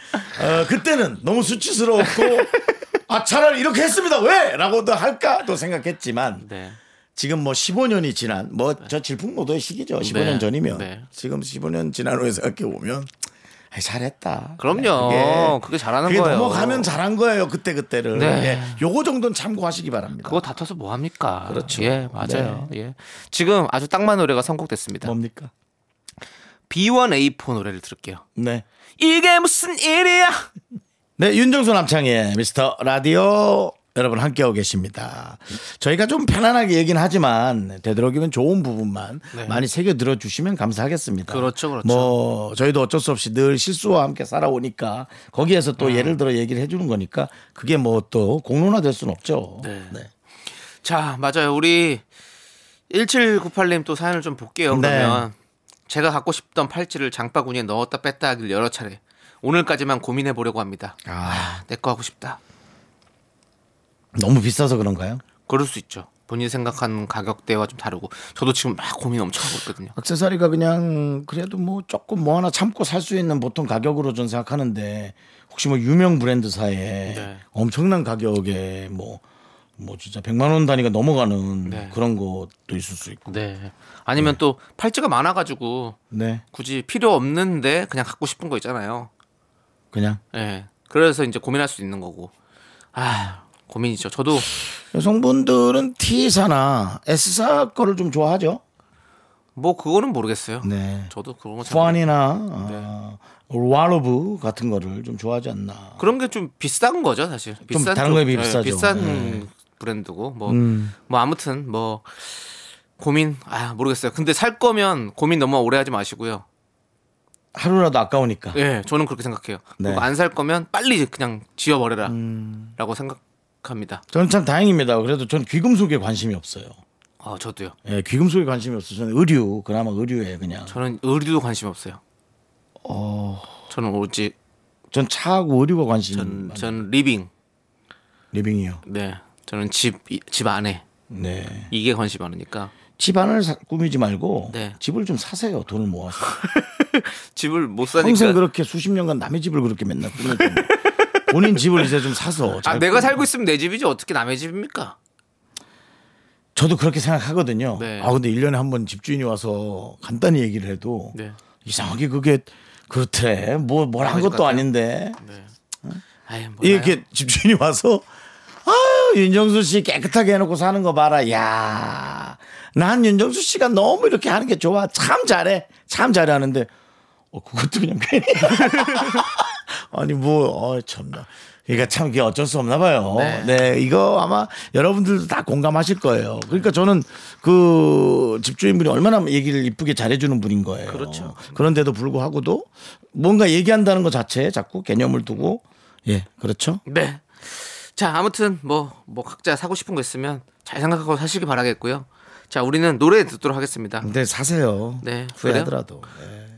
그때는 너무 수치스러웠고 아 차라리 이렇게 했습니다 왜? 라고도 할까도 생각했지만 지금 뭐 15년이 지난 뭐 저 질풍노도의 시기죠. 15년 전이면 지금 15년 지난 후에 생각해보면 잘했다. 그럼요. 그게 잘하는 거예요. 넘어가면 잘한 거예요. 그때그때를 요거 정도는 참고하시기 바랍니다. 그거 다퉈서 뭐합니까. 그렇죠. 예, 맞아요. 예. 지금 아주 딱 맞는 노래가 선곡됐습니다. 뭡니까? B1A4 노래를 들을게요. 네. 이게 무슨 일이야. 네, 윤정수 남창희의 미스터 라디오 여러분 함께하고 계십니다. 저희가 좀 편안하게 얘기는 하지만 되도록이면 좋은 부분만 많이 새겨 들어주시면 감사하겠습니다. 그렇죠, 그렇죠. 뭐 저희도 어쩔 수 없이 늘 실수와 함께 살아오니까 거기에서 또 예를 들어 얘기를 해주는 거니까 그게 뭐 또 공론화될 수는 없죠. 네. 네. 자, 맞아요. 우리 1798님 또 사연을 좀 볼게요. 그러면 제가 갖고 싶던 팔찌를 장바구니에 넣었다 뺐다 하길 여러 차례. 오늘까지만 고민해 보려고 합니다. 내 거 하고 싶다. 너무 비싸서 그런가요? 그럴 수 있죠. 본인이 생각하는 가격대와 좀 다르고 저도 지금 막 고민 엄청 하고 있거든요. 액세서리가 그냥 그래도 뭐 조금 뭐 하나 참고 살 수 있는 보통 가격으로 전 생각하는데 혹시 뭐 유명 브랜드사에 엄청난 가격에 뭐 진짜 100만 원 단위가 넘어가는 그런 것도 있을 수 있고 아니면 또 팔찌가 많아가지고 굳이 필요 없는데 그냥 갖고 싶은 거 있잖아요. 그냥 그래서 이제 고민할 수 있는 거고 고민이죠. 저도 여성분들은 T사나 S사 거를 좀 좋아하죠. 뭐 그거는 모르겠어요. 저도 그런 거 포안이나 와로브 같은 거를 좀 좋아하지 않나. 그런 게 좀 비싼 거죠 사실. 비싼 좀 다른 거에 비싸죠. 비싼 브랜드고 뭐 아무튼 뭐 고민 모르겠어요. 근데 살 거면 고민 너무 오래 하지 마시고요. 하루라도 아까우니까. 저는 그렇게 생각해요. 안 살 거면 빨리 그냥 지워버려라 라고 생각합니다. 저는 참 다행입니다. 그래도 저는 귀금속에 관심이 없어요. 저도요. 귀금속에 관심이 없어요. 저는 의류, 그나마 의류에 그냥. 저는 의류도 관심 없어요. 저는 오직 전 차하고 의류가 관심. 전 리빙. 리빙이요. 저는 집 안에. 이게 관심 많으니까. 집 안을 꾸미지 말고 집을 좀 사세요. 돈을 모아서. 집을 못 사니까 평생 그렇게 수십 년간 남의 집을 그렇게 맨날 꾸미고 본인 집을 이제 좀 사서 내가 살고 있으면 내 집이지 어떻게 남의 집입니까? 저도 그렇게 생각하거든요. 근데 1년에 한 번 집주인이 와서 간단히 얘기를 해도 이상하게 그게 그렇대. 뭘 한 것도 아닌데 이렇게 집주인이 와서 윤정수 씨 깨끗하게 해놓고 사는 거 봐라. 야, 난 윤정수 씨가 너무 이렇게 하는 게 좋아. 참 잘해. 참 잘해 하는데 그것도 그냥 괜히 아니 참나. 그러니까 참 이게 어쩔 수 없나 봐요. 이거 아마 여러분들도 다 공감하실 거예요. 그러니까 저는 그 집주인분이 얼마나 얘기를 이쁘게 잘해주는 분인 거예요. 그렇죠. 그런데도 불구하고도 뭔가 얘기한다는 것 자체에 자꾸 개념을 두고 그렇죠. 자, 아무튼 뭐 각자 사고 싶은 거 있으면 잘 생각하고 사시길 바라겠고요. 자, 우리는 노래 듣도록 하겠습니다. 네, 사세요. 네, 후회하더라도. 네.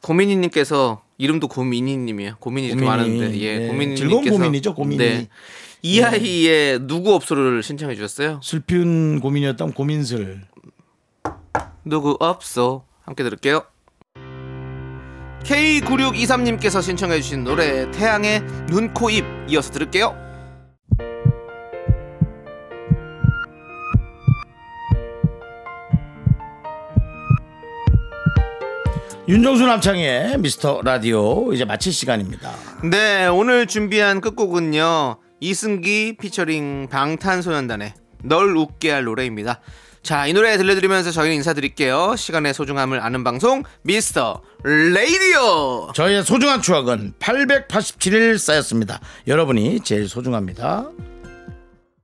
고민이님께서, 이름도 고민이님이에요. 고민이 이렇게 많은데, 예, 네. 고민이님께서 즐거운 고민이죠, 고민이. 네. 이하이의 네. 누구 없소를 신청해 주셨어요. 슬픈 고민이었던 고민슬. 누구 없소 함께 들을게요. K9623님께서 신청해 주신 노래 태양의 눈, 코, 입 이어서 들을게요. 윤정수 남창의 미스터 라디오 이제 마칠 시간입니다. 네, 오늘 준비한 끝곡은요, 이승기 피처링 방탄소년단의 널 웃게 할 노래입니다. 자, 이 노래 들려드리면서 저희는 인사드릴게요. 시간의 소중함을 아는 방송 미스터 라디오. 저희의 소중한 추억은 887일 쌓였습니다. 여러분이 제일 소중합니다.